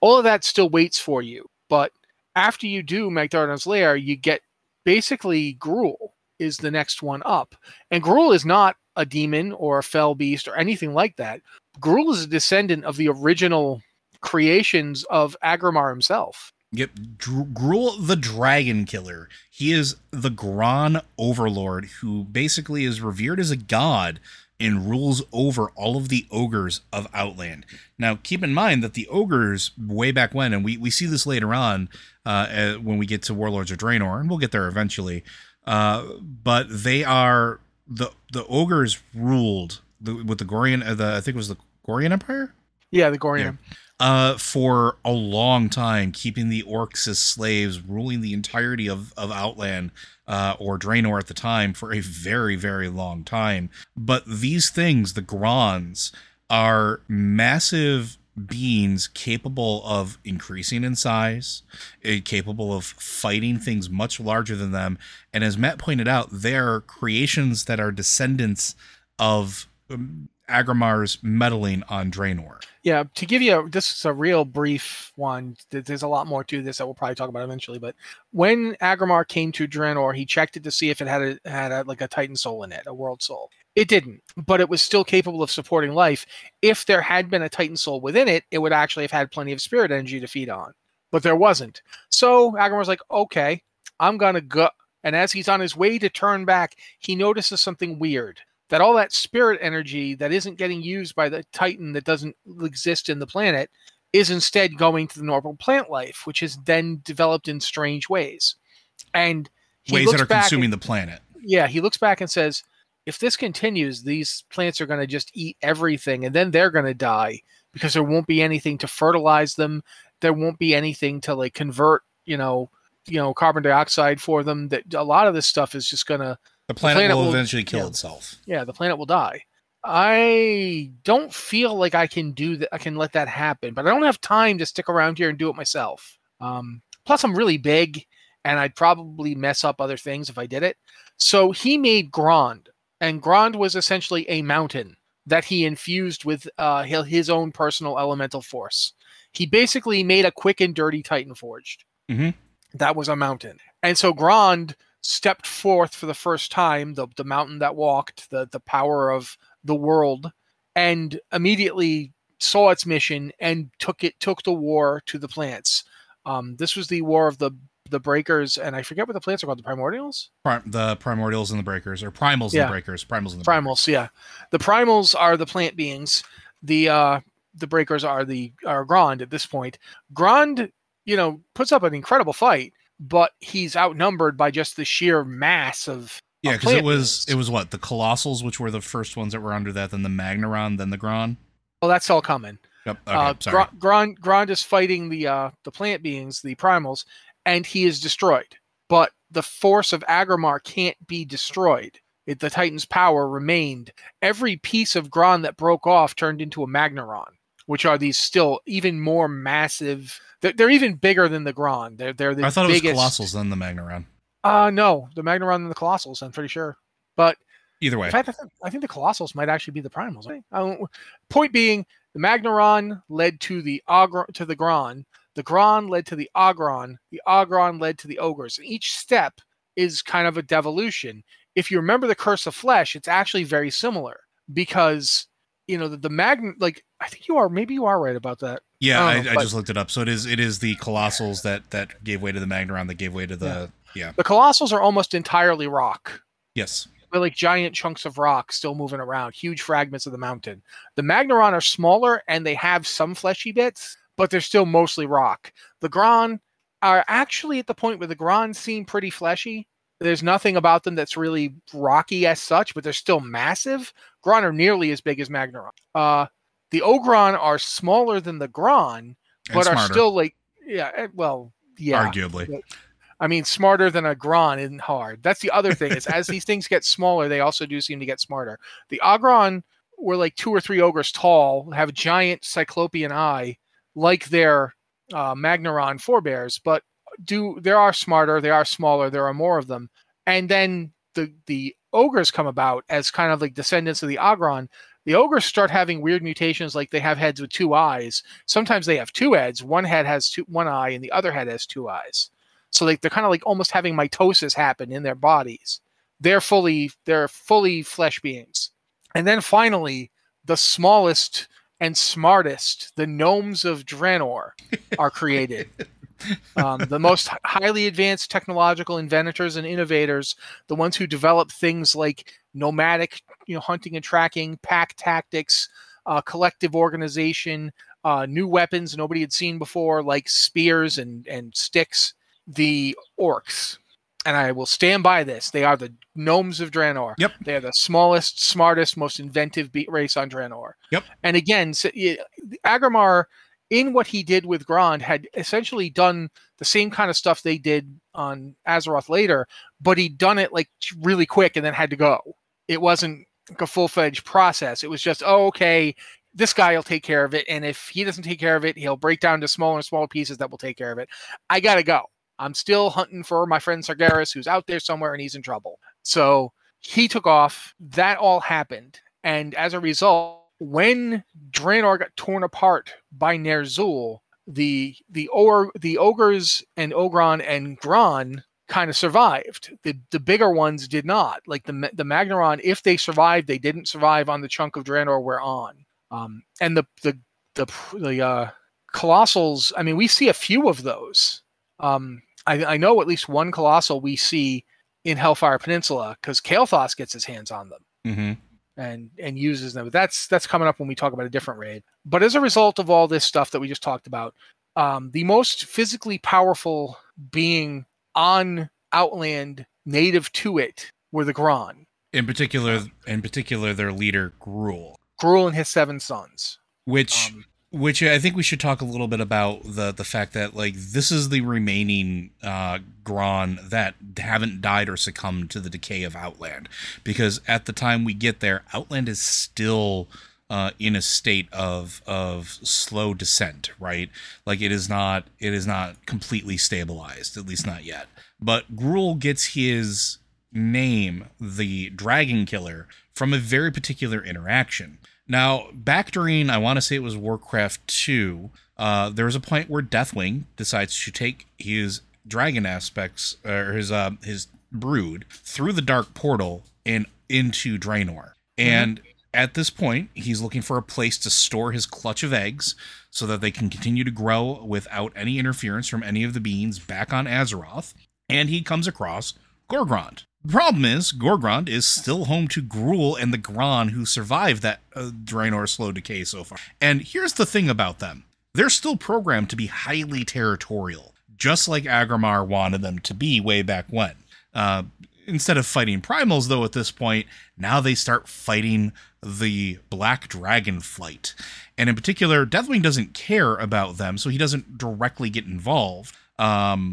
All of that still waits for you, but after you do Magtheridon's Lair, you get basically Gruul is the next one up. And Gruul is not a demon or a fell beast or anything like that. Gruul is a descendant of the original creations of Agrimmar himself. Yep, Gruul the Dragon Killer. He is the Gran Overlord who basically is revered as a god and rules over all of the ogres of Outland. Now, keep in mind that the ogres, way back when, and we see this later on when we get to Warlords of Draenor, and we'll get there eventually, but they are, the ogres ruled with the Gorion, I think it was the Gorion Empire? Yeah, the Gorion. Yeah. For a long time, keeping the orcs as slaves, ruling the entirety of Outland, or Draenor at the time, for a very, very long time. But these things, the Grans, are massive beings capable of increasing in size, capable of fighting things much larger than them. And as Matt pointed out, they're creations that are descendants of Agrimmar's meddling on Draenor. Yeah, to give you this is a real brief one. There's a lot more to this that we'll probably talk about eventually. But when Agrimmar came to Draenor, he checked it to see if it had a Titan soul in it, a world soul. It didn't, but it was still capable of supporting life. If there had been a Titan soul within it, it would actually have had plenty of spirit energy to feed on. But there wasn't. So Agrimmar's like, okay, I'm gonna go. And as he's on his way to turn back, he notices something weird. That all that spirit energy that isn't getting used by the Titan that doesn't exist in the planet is instead going to the normal plant life, which is then developed in strange ways. And ways that are consuming the planet. Yeah, he looks back and says, if this continues, these plants are going to just eat everything, and then they're going to die because there won't be anything to fertilize them. There won't be anything to convert, carbon dioxide for them. That a lot of this stuff is just going to... The planet will eventually kill itself. Yeah, the planet will die. I don't feel like I can do that. I can let that happen, but I don't have time to stick around here and do it myself. Plus, I'm really big, and I'd probably mess up other things if I did it. So he made Grand, and Grand was essentially a mountain that he infused with his own personal elemental force. He basically made a quick and dirty Titan Forged. Mm-hmm. That was a mountain, and so Grand stepped forth for the first time, the mountain that walked, the power of the world, and immediately saw its mission and took the war to the plants. This was the war of the breakers, and I forget what the plants are called, the primordials? The primordials and the breakers, or primals and the breakers. Primals and the primals, breakers. Yeah. The primals are the plant beings. The breakers are Grand at this point. Grand, puts up an incredible fight, but he's outnumbered by just the sheer mass of because it was what, the Colossals, which were the first ones that were under that, then the Magneron, then the Gran. Well, that's all coming. Yep. Okay, sorry. Grand is fighting the plant beings, the primals, and he is destroyed. But the force of Agrimmar can't be destroyed. The Titan's power remained. Every piece of Gran that broke off turned into a Magneron, which are these still even more massive. They're even bigger than the Gran. They're the I thought biggest. It was Colossals, then the Magneron. No, the Magneron and the Colossals, I'm pretty sure. But either way, in fact, I think the Colossals might actually be the primals. Point being, the Magneron led to the Gran. The Gran led to the Agron. The Agron led to the ogres. And each step is kind of a devolution. If you remember the Curse of Flesh, it's actually very similar because the Magn. I think you are right about that. Yeah, I just looked it up. So it is the Colossals that gave way to the Magneron, that gave way to the... Yeah. The Colossals are almost entirely rock. Yes. They're like giant chunks of rock still moving around, huge fragments of the mountain. The Magneron are smaller, and they have some fleshy bits, but they're still mostly rock. The Gron are actually at the point where the Gron seem pretty fleshy. There's nothing about them that's really rocky as such, but they're still massive. Gron are nearly as big as Magneron. The Ogron are smaller than the Gron, but are still like... Yeah, well, yeah. Arguably. But, I mean, smarter than a Gron isn't hard. That's the other thing, is as these things get smaller, they also do seem to get smarter. The Ogron were like 2 or 3 ogres tall, have a giant cyclopean eye, like their Magneron forebears, but they are smarter, they are smaller, there are more of them. And then the ogres come about as kind of like descendants of the Ogron. The ogres start having weird mutations, like they have heads with 2 eyes. Sometimes they have 2 heads. One head has one eye, and the other head has 2 eyes. So they're kind of like almost having mitosis happen in their bodies. They're fully flesh beings. And then finally, the smallest and smartest, the gnomes of Draenor, are created. The most highly advanced technological inventors and innovators, the ones who develop things like nomadic, hunting and tracking, pack tactics, collective organization, new weapons nobody had seen before, like spears and sticks. The orcs, and I will stand by this, they are the gnomes of Draenor. Yep. They are the smallest, smartest, most inventive race on Draenor. Yep. And again, so, Agrimmar, in what he did with Grond, had essentially done the same kind of stuff they did on Azeroth later, but he'd done it like really quick and then had to go. It wasn't like a full-fledged process. It was just, this guy will take care of it, and if he doesn't take care of it, he'll break down to smaller and smaller pieces that will take care of it. I gotta go. I'm still hunting for my friend Sargeras, who's out there somewhere, and he's in trouble. So he took off. That all happened. And as a result, when Draenor got torn apart by Ner'zhul, the ogres and Ogron and Gron kind of survived. The bigger ones did not. Like the Magneron, if they survived, they didn't survive on the chunk of Draenor we're on. And the Colossals, I mean, we see a few of those. I know at least one Colossal we see in Hellfire Peninsula, because Kael'thas gets his hands on them, mm-hmm. and uses them. But that's coming up when we talk about a different raid. But as a result of all this stuff that we just talked about, the most physically powerful being on Outland native to it were the Gron. In particular, their leader Gruul and his 7 sons, which I think we should talk a little bit about the fact that, like, this is the remaining Gron that haven't died or succumbed to the decay of Outland. Because at the time we get there, Outland is still in a state of slow descent, right? Like, it is not completely stabilized, at least not yet. But Gruul gets his name, the Dragon Killer, from a very particular interaction. Now, back during, I want to say it was Warcraft 2, there was a point where Deathwing decides to take his dragon aspects, or his brood, through the dark portal and into Draenor. And mm-hmm. At this point, he's looking for a place to store his clutch of eggs so that they can continue to grow without any interference from any of the beings back on Azeroth. And he comes across Gorgrond. The problem is, Gorgrond is still home to Gruul and the Gron who survived that Draenor slow decay so far. And here's the thing about them. They're still programmed to be highly territorial, just like Agrimmar wanted them to be way back when. Instead of fighting primals, though, at this point, now they start fighting the Black Dragonflight. And in particular, Deathwing doesn't care about them, so he doesn't directly get involved. Not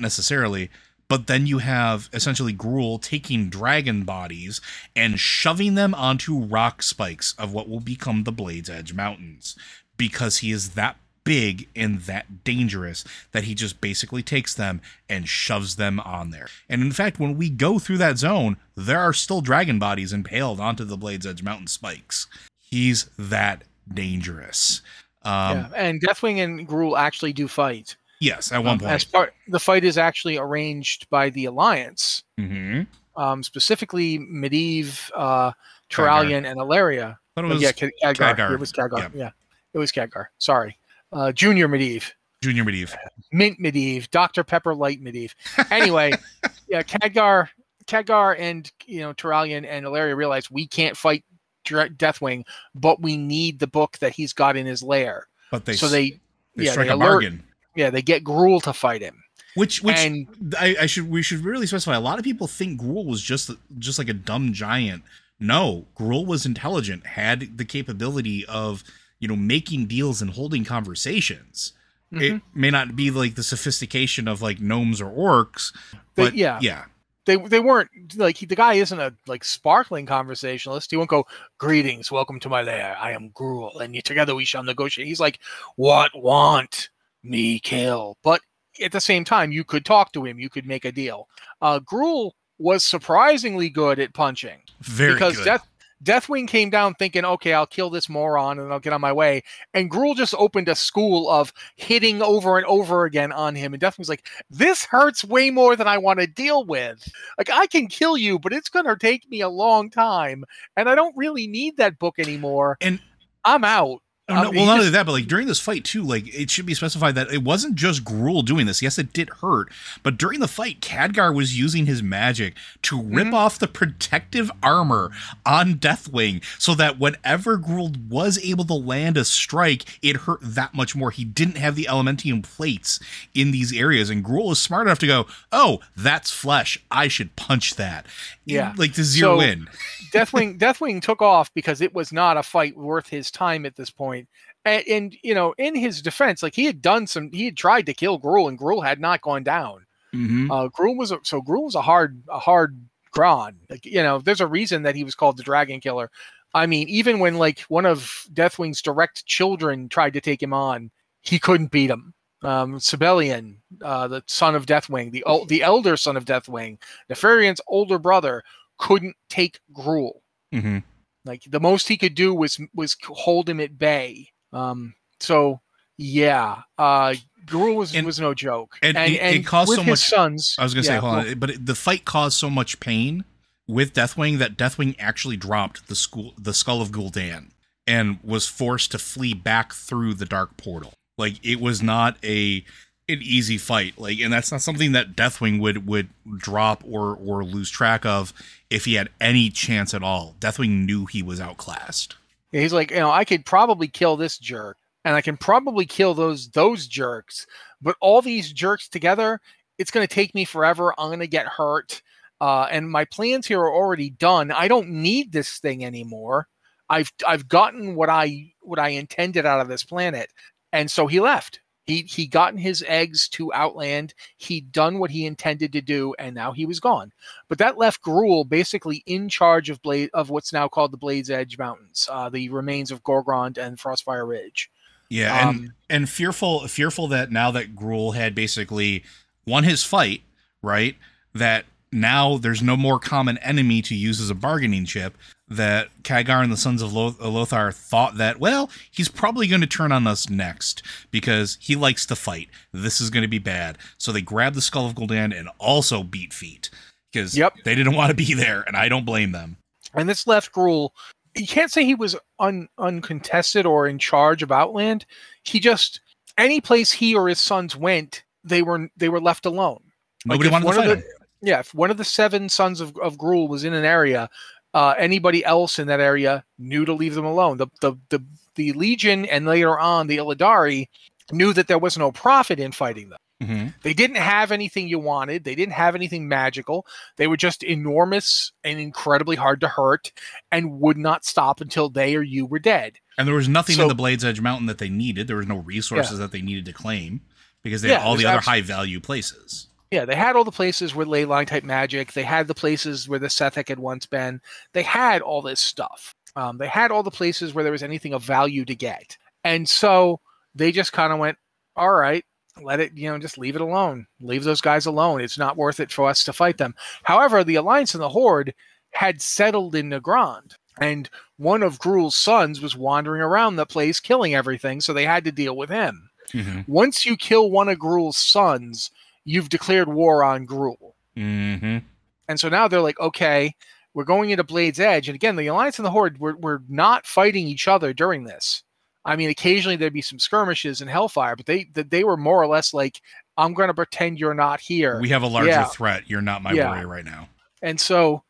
necessarily. But then you have essentially Gruul taking dragon bodies and shoving them onto rock spikes of what will become the Blade's Edge Mountains, because he is that big and that dangerous that he just basically takes them and shoves them on there. And in fact, when we go through that zone, there are still dragon bodies impaled onto the Blade's Edge Mountain spikes. He's that dangerous. And Deathwing and Gruul actually do fight. Yes, at one point. The fight is actually arranged by the Alliance, mm-hmm. Specifically Medivh, Tyrallion, and Ilaria. But it was Khadgar. It was Khadgar. Sorry. Junior Medivh. Junior Medivh. Mint Medivh. Dr. Pepper Light Medivh. Anyway, yeah, Khadgar and, you know, Tyrallian and Ilaria realize we can't fight Deathwing, but we need the book that he's got in his lair. But they, so they strike a bargain. Yeah, they get Gruul to fight him. We should really specify. A lot of people think Gruul was just like a dumb giant. No, Gruul was intelligent, had the capability of, you know, making deals and holding conversations. Mm-hmm. It may not be like the sophistication of like gnomes or orcs, but yeah. They weren't like the guy isn't a like sparkling conversationalist. He won't go, "Greetings, welcome to my lair. I am Gruul, and together we shall negotiate." He's like, "What want me kill?" But at the same time, you could talk to him. You could make a deal. Gruul was surprisingly good at punching. Very good. Deathwing came down thinking, okay, I'll kill this moron and I'll get on my way. And Gruul just opened a school of hitting over and over again on him. And Deathwing's like, this hurts way more than I want to deal with. Like, I can kill you, but it's going to take me a long time. And I don't really need that book anymore. And I'm out. Not only that, but like during this fight too, like it should be specified that it wasn't just Gruul doing this. Yes, it did hurt, but during the fight, Khadgar was using his magic to rip off the protective armor on Deathwing so that whenever Gruul was able to land a strike, it hurt that much more. He didn't have the Elementium plates in these areas, and Gruul was smart enough to go, oh, that's flesh. I should punch that. Yeah. Like to zero in. Deathwing took off because it was not a fight worth his time at this point. And you know, in his defense, like he had tried to kill Gruul, and Gruul had not gone down. Mm-hmm. Gruul was a hard Gron. Like, you know, there's a reason that he was called the Dragon Killer. I mean, even when like one of Deathwing's direct children tried to take him on, he couldn't beat him. Sibelian, the son of Deathwing, the elder son of Deathwing, Nefarion's older brother, couldn't take Gruul. Mm-hmm. Like the most he could do was hold him at bay. Gruul was no joke. And it caused so much. Sons, I was going to say, but the fight caused so much pain with Deathwing that Deathwing actually dropped the skull of Gul'dan and was forced to flee back through the dark portal. Like it was not an easy fight. Like, and that's not something that Deathwing would drop or lose track of if he had any chance at all. Deathwing knew he was outclassed. He's like, you know, I could probably kill this jerk, and I can probably kill those jerks, but all these jerks together, it's going to take me forever. I'm going to get hurt. And my plans here are already done. I don't need this thing anymore. I've gotten what I intended out of this planet. And so he left. He gotten his eggs to Outland. He'd done what he intended to do, and now he was gone. But that left Gruul basically in charge of what's now called the Blade's Edge Mountains, the remains of Gorgrond and Frostfire Ridge. Yeah, and fearful that now that Gruul had basically won his fight, right? That now there's no more common enemy to use as a bargaining chip. That Khadgar and the Sons of Lothar thought that, well, he's probably going to turn on us next because he likes to fight. This is going to be bad. So they grabbed the skull of Gul'dan and also beat feet because they didn't want to be there, and I don't blame them. And this left Gruul. You can't say he was uncontested or in charge of Outland. He just, any place he or his sons went, they were left alone. Nobody wanted to fight him. Yeah, if one of the seven sons of Gruul was in an area, anybody else in that area knew to leave them alone. The Legion and later on the Illidari knew that there was no profit in fighting them. Mm-hmm. They didn't have anything you wanted. They didn't have anything magical. They were just enormous and incredibly hard to hurt and would not stop until they or you were dead. And there was nothing in the Blade's Edge Mountain that they needed. There was no resources that they needed to claim because they had all the other high-value places. Yeah, they had all the places where ley line type magic. They had the places where the Sethic had once been. They had all this stuff. They had all the places where there was anything of value to get. And so they just kind of went, all right, let it, you know, just leave it alone. Leave those guys alone. It's not worth it for us to fight them. However, the Alliance and the Horde had settled in Nagrand, and one of Gruul's sons was wandering around the place killing everything, so they had to deal with him. Mm-hmm. Once you kill one of Gruul's sons, you've declared war on Gruul. Mm-hmm. And so now they're like, okay, we're going into Blade's Edge. And again, the Alliance and the Horde were not fighting each other during this. I mean, occasionally there'd be some skirmishes in Hellfire, but they were more or less like, I'm going to pretend you're not here. We have a larger threat. You're not my warrior right now. And so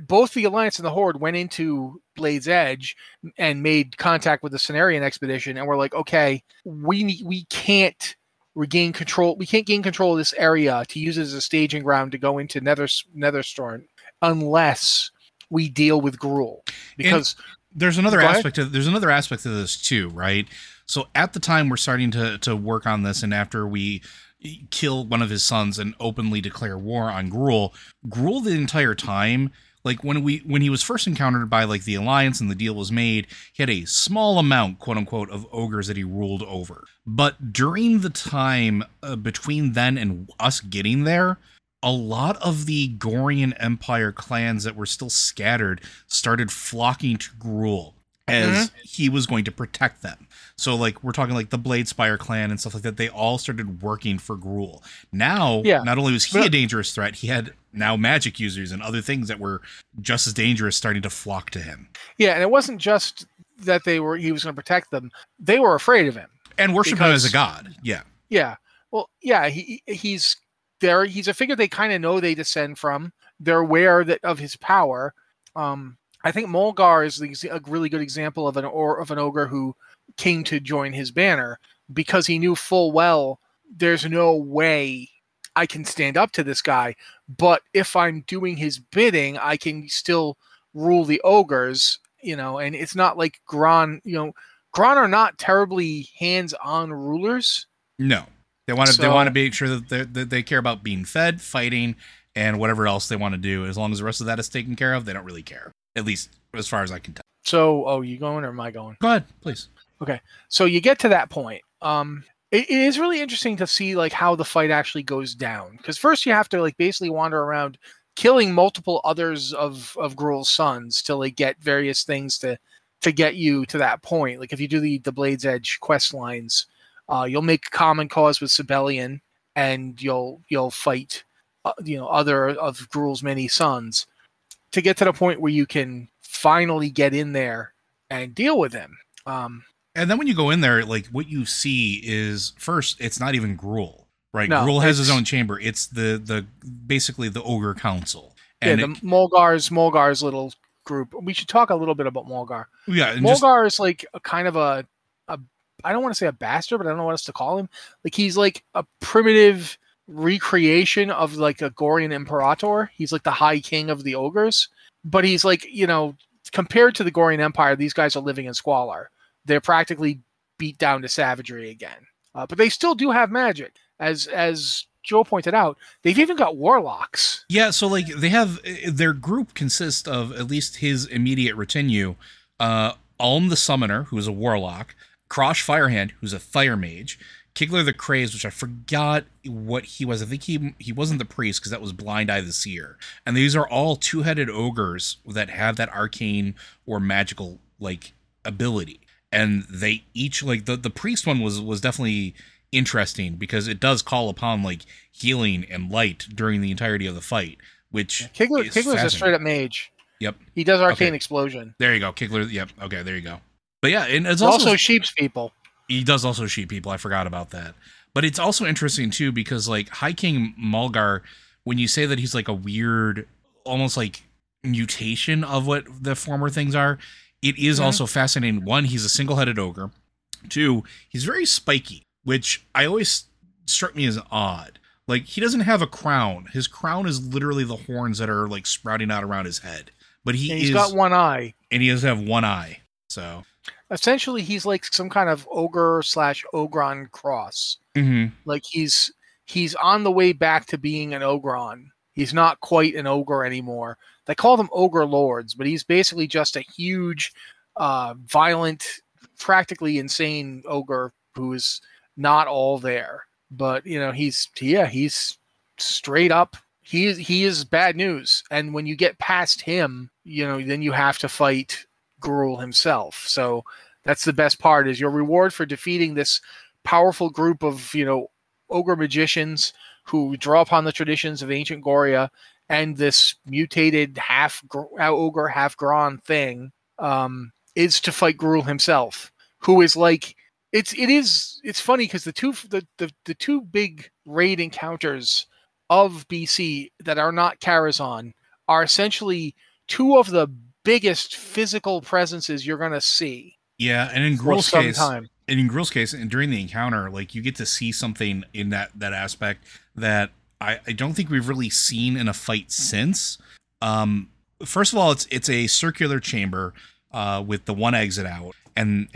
both the Alliance and the Horde went into Blade's Edge and made contact with the Cenarion expedition. And we're like, okay, we can't regain control. We can't gain control of this area to use it as a staging ground to go into Netherstone unless we deal with Gruul. Because there's another aspect to this too, right? So at the time we're starting to work on this, and after we kill one of his sons and openly declare war on Gruul the entire time, like when he was first encountered by like the Alliance and the deal was made, he had a small amount, quote unquote, of ogres that he ruled over. But during the time between then and us getting there, a lot of the Gorian Empire clans that were still scattered started flocking to Gruul as he was going to protect them. So like we're talking like the Bladespire clan and stuff like that. They all started working for Gruul. Now, not only was he a dangerous threat, he had now magic users and other things that were just as dangerous starting to flock to him. Yeah, and it wasn't just that he was going to protect them. They were afraid of him. And worship him as a god. Yeah. Yeah. Well, yeah, he's there. He's a figure they kind of know they descend from. They're aware of his power. I think Molgar is a really good example of an ogre who came to join his banner because he knew full well there's no way I can stand up to this guy, but if I'm doing his bidding, I can still rule the ogres, you know. And it's not like Gron, you know. Gron are not terribly hands-on rulers. No. They want to make sure that they care about being fed, fighting, and whatever else they want to do. As long as the rest of that is taken care of, they don't really care. At least as far as I can tell. So, you going or am I going? Go ahead, please. Okay. So you get to that point. It is really interesting to see like how the fight actually goes down. Because first you have to like basically wander around killing multiple others of Gruul's sons till they get various things to get you to that point. Like if you do the Blade's Edge quest lines, you'll make common cause with Sibelian, and you'll fight, other of Gruul's many sons, to get to the point where you can finally get in there and deal with him. And then when you go in there, like what you see is first, it's not even Gruul, right? No, Gruul has his own chamber. It's the basically the Ogre Council, and Molgar's little group. We should talk a little bit about Molgar. Yeah, Molgar is like a kind of a I don't want to say a bastard, but I don't know what else to call him. Like he's like a primitive recreation of like a Gorian Imperator. He's like the High King of the ogres, but he's like, compared to the Gorian Empire, these guys are living in squalor. They're practically beat down to savagery again, but they still do have magic. As Joe pointed out, they've even got warlocks. Yeah. So like they have, their group consists of at least his immediate retinue, Alm the Summoner, who is a warlock, Krosh Firehand, who's a fire mage, Kigler the Crazed, which I forgot what he was. I think he wasn't the priest because that was Blind Eye the Seer. And these are all two-headed ogres that have that arcane or magical like ability. And they each like the priest one was definitely interesting because it does call upon like healing and light during the entirety of the fight. Which Kigler's a straight up mage. Yep. He does arcane explosion. There you go, Kigler. Yep. Okay, there you go. But yeah, and it's also sheeps people. He does also sheep people. I forgot about that. But it's also interesting too because like High King Molgar, when you say that he's like a weird, almost like mutation of what the former things are, it is also fascinating. One, he's a single-headed ogre. Two, he's very spiky, which I always struck me as odd. Like he doesn't have a crown. His crown is literally the horns that are like sprouting out around his head. But he's got one eye, and he does have one eye. So. Essentially, he's like some kind of ogre / ogron cross. Mm-hmm. Like he's on the way back to being an ogron. He's not quite an ogre anymore. They call them ogre lords, but he's basically just a huge, violent, practically insane ogre who is not all there. But he's straight up. He is bad news. And when you get past him, then you have to fight Gruul himself. So that's the best part, is your reward for defeating this powerful group of ogre magicians who draw upon the traditions of ancient Goria and this mutated half ogre half Gron thing, is to fight Gruul himself, who is like, it's funny because the two big raid encounters of BC that are not Karazhan are essentially two of the biggest physical presences you're going to see. Yeah, and in Grill's case, and during the encounter, like, you get to see something in that aspect that I don't think we've really seen in a fight since. First of all, it's a circular chamber with the one exit out, and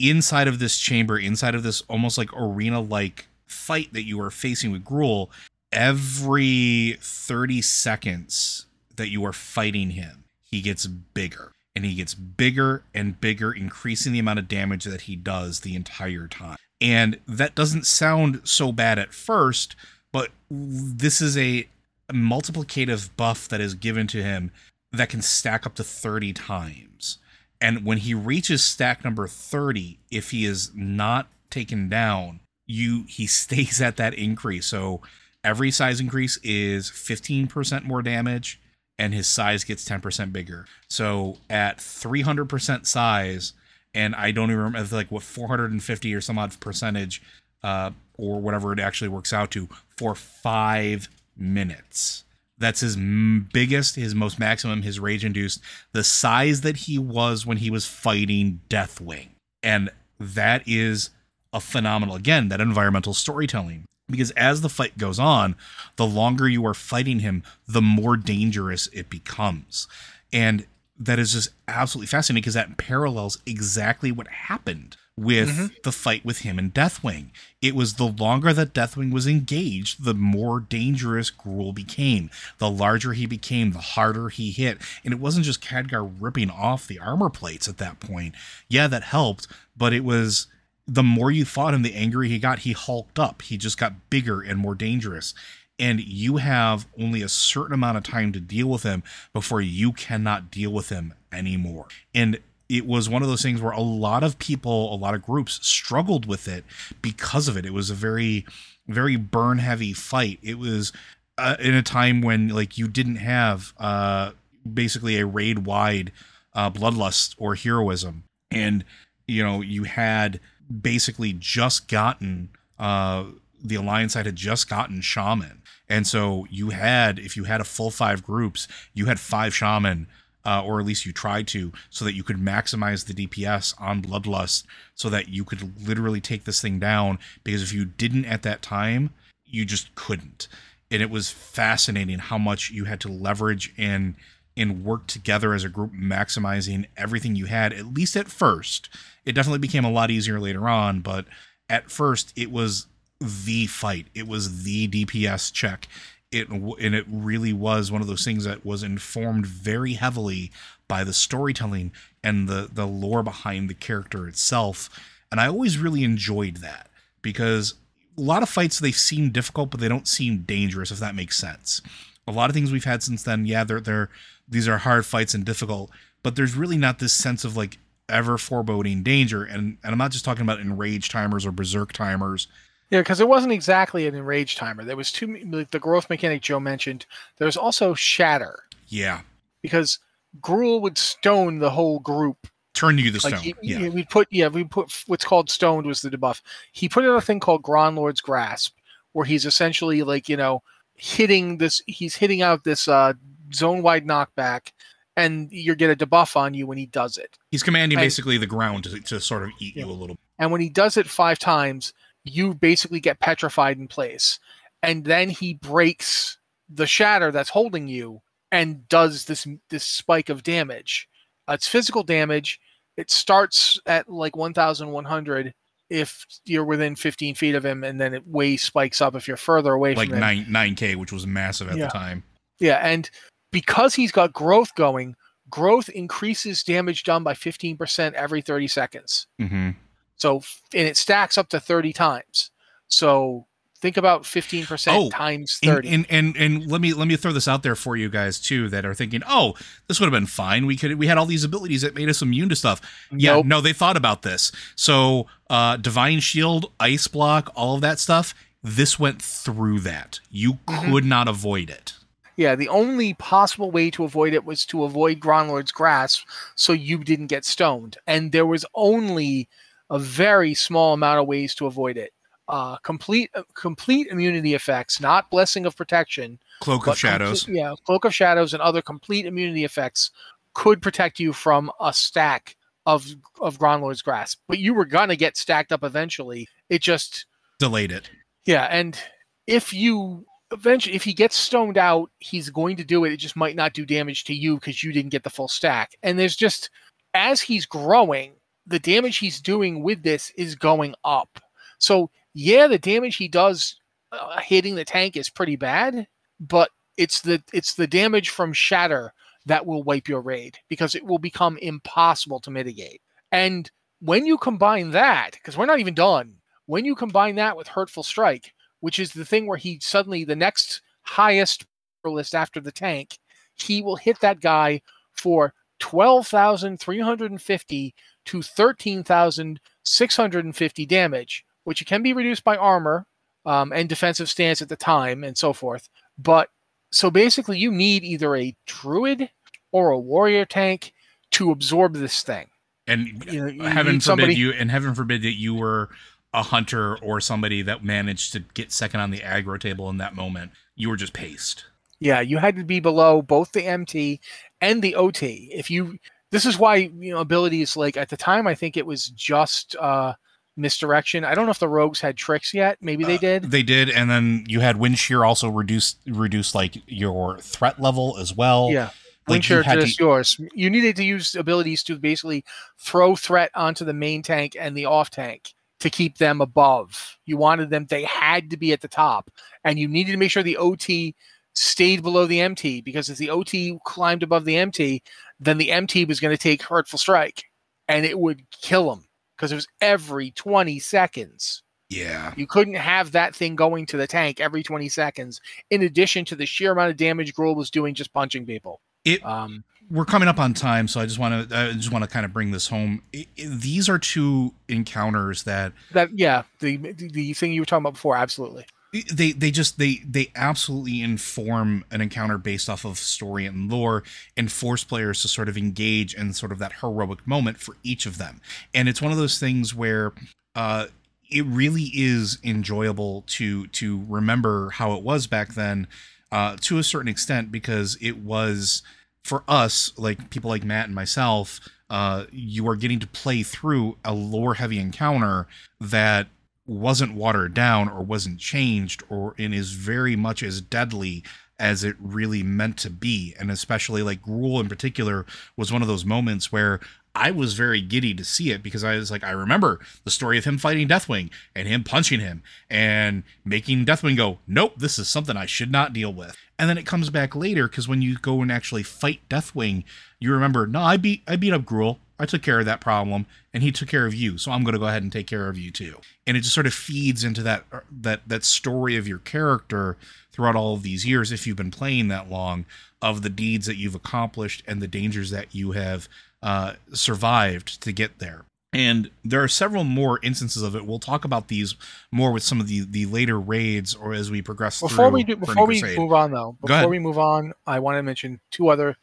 inside of this chamber, inside of this almost like arena-like fight that you are facing with Gruul, every 30 seconds that you are fighting him, he gets bigger. And he gets bigger and bigger, increasing the amount of damage that he does the entire time. And that doesn't sound so bad at first, but this is a multiplicative buff that is given to him that can stack up to 30 times. And when he reaches stack number 30, if he is not taken down, he stays at that increase. So every size increase is 15% more damage, and his size gets 10% bigger. So at 300% size, and I don't even remember, like, what, 450 or some odd percentage, or whatever it actually works out to, for 5 minutes. That's his biggest, his most maximum, his rage-induced, the size that he was when he was fighting Deathwing. And that is a phenomenal, again, that environmental storytelling. Because as the fight goes on, the longer you are fighting him, the more dangerous it becomes. And that is just absolutely fascinating, because that parallels exactly what happened with the fight with him and Deathwing. It was the longer that Deathwing was engaged, the more dangerous Gruul became. The larger he became, the harder he hit. And it wasn't just Khadgar ripping off the armor plates at that point. Yeah, that helped, but it was... the more you fought him, the angrier he got. He hulked up. He just got bigger and more dangerous. And you have only a certain amount of time to deal with him before you cannot deal with him anymore. And it was one of those things where a lot of people, a lot of groups struggled with it because of it. It was a very, very burn heavy fight. It was in a time when, like, you didn't have basically a raid wide bloodlust or heroism. And, you know, you had... basically just gotten the Alliance side had just gotten Shaman, and so you had, if you had a full 5 groups, you had 5 Shaman, or at least you tried to, so that you could maximize the DPS on Bloodlust, so that you could literally take this thing down, because if you didn't at that time, you just couldn't. And it was fascinating how much you had to leverage and work together as a group, maximizing everything you had, at least at first. It definitely became a lot easier later on, but at first it was the fight. It was the DPS check. And it really was one of those things that was informed very heavily by the storytelling and the lore behind the character itself. And I always really enjoyed that, because a lot of fights, they seem difficult, but they don't seem dangerous, if that makes sense. A lot of things we've had since then, yeah, these are hard fights and difficult, but there's really not this sense of, like, ever foreboding danger. And I'm not just talking about enraged timers or berserk timers. Yeah, because it wasn't exactly an enraged timer. There was two, like the growth mechanic Joe mentioned. There's also shatter. Yeah. Because Gruul would stone the whole group. Turn you the stone. Like, yeah. We put what's called stoned was the debuff. He put in a thing called Grandlord's Grasp, where he's essentially, like, you know, hitting out this zone-wide knockback, and you get a debuff on you when he does it. He's commanding basically the ground to sort of eat you a little bit. And when he does it 5 times, you basically get petrified in place. And then he breaks the shatter that's holding you and does this spike of damage. It's physical damage. It starts at like 1,100 if you're within 15 feet of him, and then it way spikes up if you're further away from him. Like 9K, which was massive at the time. Yeah, and... because he's got growth going, growth increases damage done by 15% every 30 seconds. Mm-hmm. So, and it stacks up to 30 times. So think about 15% times 30. And let me throw this out there for you guys too that are thinking, oh, this would have been fine. We had all these abilities that made us immune to stuff. Yeah, no, they thought about this. So Divine Shield, Ice Block, all of that stuff. This went through that. You could not avoid it. Yeah, the only possible way to avoid it was to avoid Grandlord's Grasp so you didn't get stoned. And there was only a very small amount of ways to avoid it. Complete immunity effects, not Blessing of Protection. Cloak of Shadows. Cloak of Shadows and other complete immunity effects could protect you from a stack of Grondlord's Grasp. But you were going to get stacked up eventually. It just... delayed it. Yeah, and if you... eventually, if he gets stoned out, he's going to do it. It just might not do damage to you because you didn't get the full stack. And there's just... as he's growing, the damage he's doing with this is going up. So, yeah, the damage he does hitting the tank is pretty bad, but it's the damage from Shatter that will wipe your raid because it will become impossible to mitigate. And when you combine that, because we're not even done, when you combine that with Hurtful Strike, which is the thing where he suddenly, the next highest list after the tank, he will hit that guy for 12,350 to 13,650 damage, which can be reduced by armor and defensive stance at the time and so forth. But so basically you need either a druid or a warrior tank to absorb this thing. And you heaven forbid you, and heaven forbid that you were a hunter or somebody that managed to get second on the aggro table in that moment. You were just paced. Yeah, you had to be below both the MT and the OT. This is why abilities like at the time I think it was just misdirection. I don't know if the rogues had tricks yet. Maybe they did. They did, and then you had wind shear also reduced like your threat level as well. Yeah, wind shear is yours. You needed to use abilities to basically throw threat onto the main tank and the off tank to keep them above. You wanted them; they had to be at the top, and you needed to make sure the OT stayed below the MT, because if the OT climbed above the MT, then the MT was going to take Hurtful Strike and it would kill him because it was every 20 seconds. Yeah. You couldn't have that thing going to the tank every 20 seconds in addition to the sheer amount of damage Gruul was doing just punching people. We're coming up on time, so I just want to kind of bring this home. These are two encounters the thing you were talking about before, absolutely. They absolutely inform an encounter based off of story and lore and force players to sort of engage in sort of that heroic moment for each of them. And it's one of those things where it really is enjoyable to remember how it was back then to a certain extent, because it was for us, like people like Matt and myself, you are getting to play through a lore heavy encounter that wasn't watered down or wasn't changed, or and is very much as deadly as it really meant to be. And especially like Gruul in particular was one of those moments where I was very giddy to see it, because I was like, I remember the story of him fighting Deathwing and him punching him and making Deathwing go, nope, this is something I should not deal with. And then it comes back later, because when you go and actually fight Deathwing, you remember, no, I beat up Gruul. I took care of that problem, and he took care of you, so I'm going to go ahead and take care of you too. And it just sort of feeds into that story of your character throughout all of these years, if you've been playing that long, of the deeds that you've accomplished and the dangers that you have survived to get there. And there are several more instances of it. We'll talk about these more with some of the later raids or as we progress Before we move on, I want to mention two other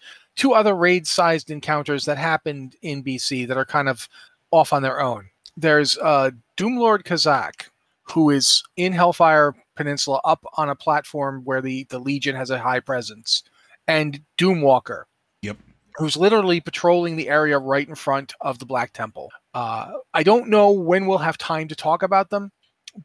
raid-sized encounters that happened in BC that are kind of off on their own. There's Doomlord Kazak, who is in Hellfire Peninsula up on a platform where the Legion has a high presence, and Doomwalker, yep, who's literally patrolling the area right in front of the Black Temple. I don't know when we'll have time to talk about them,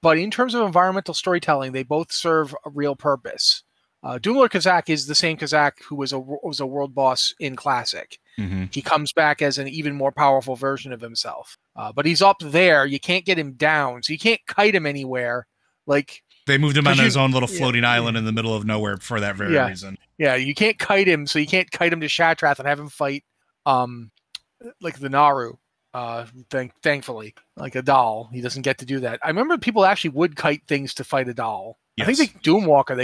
but in terms of environmental storytelling, they both serve a real purpose. Doomlord Kazak is the same Kazak who was a world boss in Classic. Mm-hmm. He comes back as an even more powerful version of himself. But he's up there. You can't get him down, so you can't kite him anywhere. Like they moved him on his own little floating island in the middle of nowhere for that very reason. Yeah, you can't kite him, so you can't kite him to Shatrath and have him fight like the Naru. Thankfully, like a doll, he doesn't get to do that. I remember people actually would kite things to fight a doll. Yes. I think they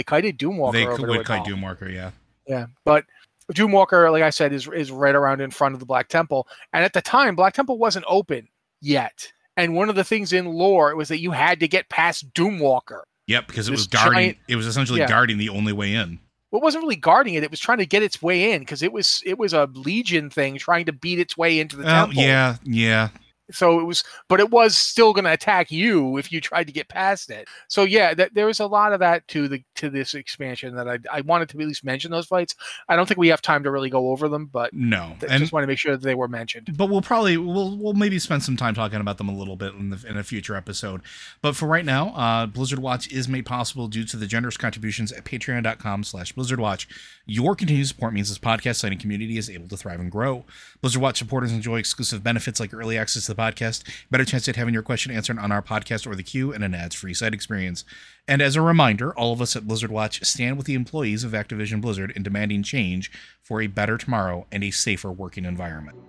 kited Doomwalker. They would kite Doomwalker, yeah. Yeah, but Doomwalker, like I said, is right around in front of the Black Temple. And at the time, Black Temple wasn't open yet. And one of the things in lore was that you had to get past Doomwalker. Yep, because it was guarding. It was essentially guarding the only way in. Well, it wasn't really guarding it. It was trying to get its way in, because it was a Legion thing trying to beat its way into the temple. Yeah, yeah. So it was, but it was still going to attack you if you tried to get past it. So yeah, there was a lot of that to this expansion that I wanted to at least mention those fights. I don't think we have time to really go over them, but no, I just want to make sure that they were mentioned. But we'll maybe spend some time talking about them a little bit in a future episode. But for right now, Blizzard Watch is made possible due to the generous contributions at patreon.com/BlizzardWatch. Your continued support means this podcast site and community is able to thrive and grow. Blizzard Watch supporters enjoy exclusive benefits like early access to the podcast, better chance at having your question answered on our podcast or the queue, and an ads-free site experience. And as a reminder, all of us at Blizzard Watch stand with the employees of Activision Blizzard in demanding change for a better tomorrow and a safer working environment.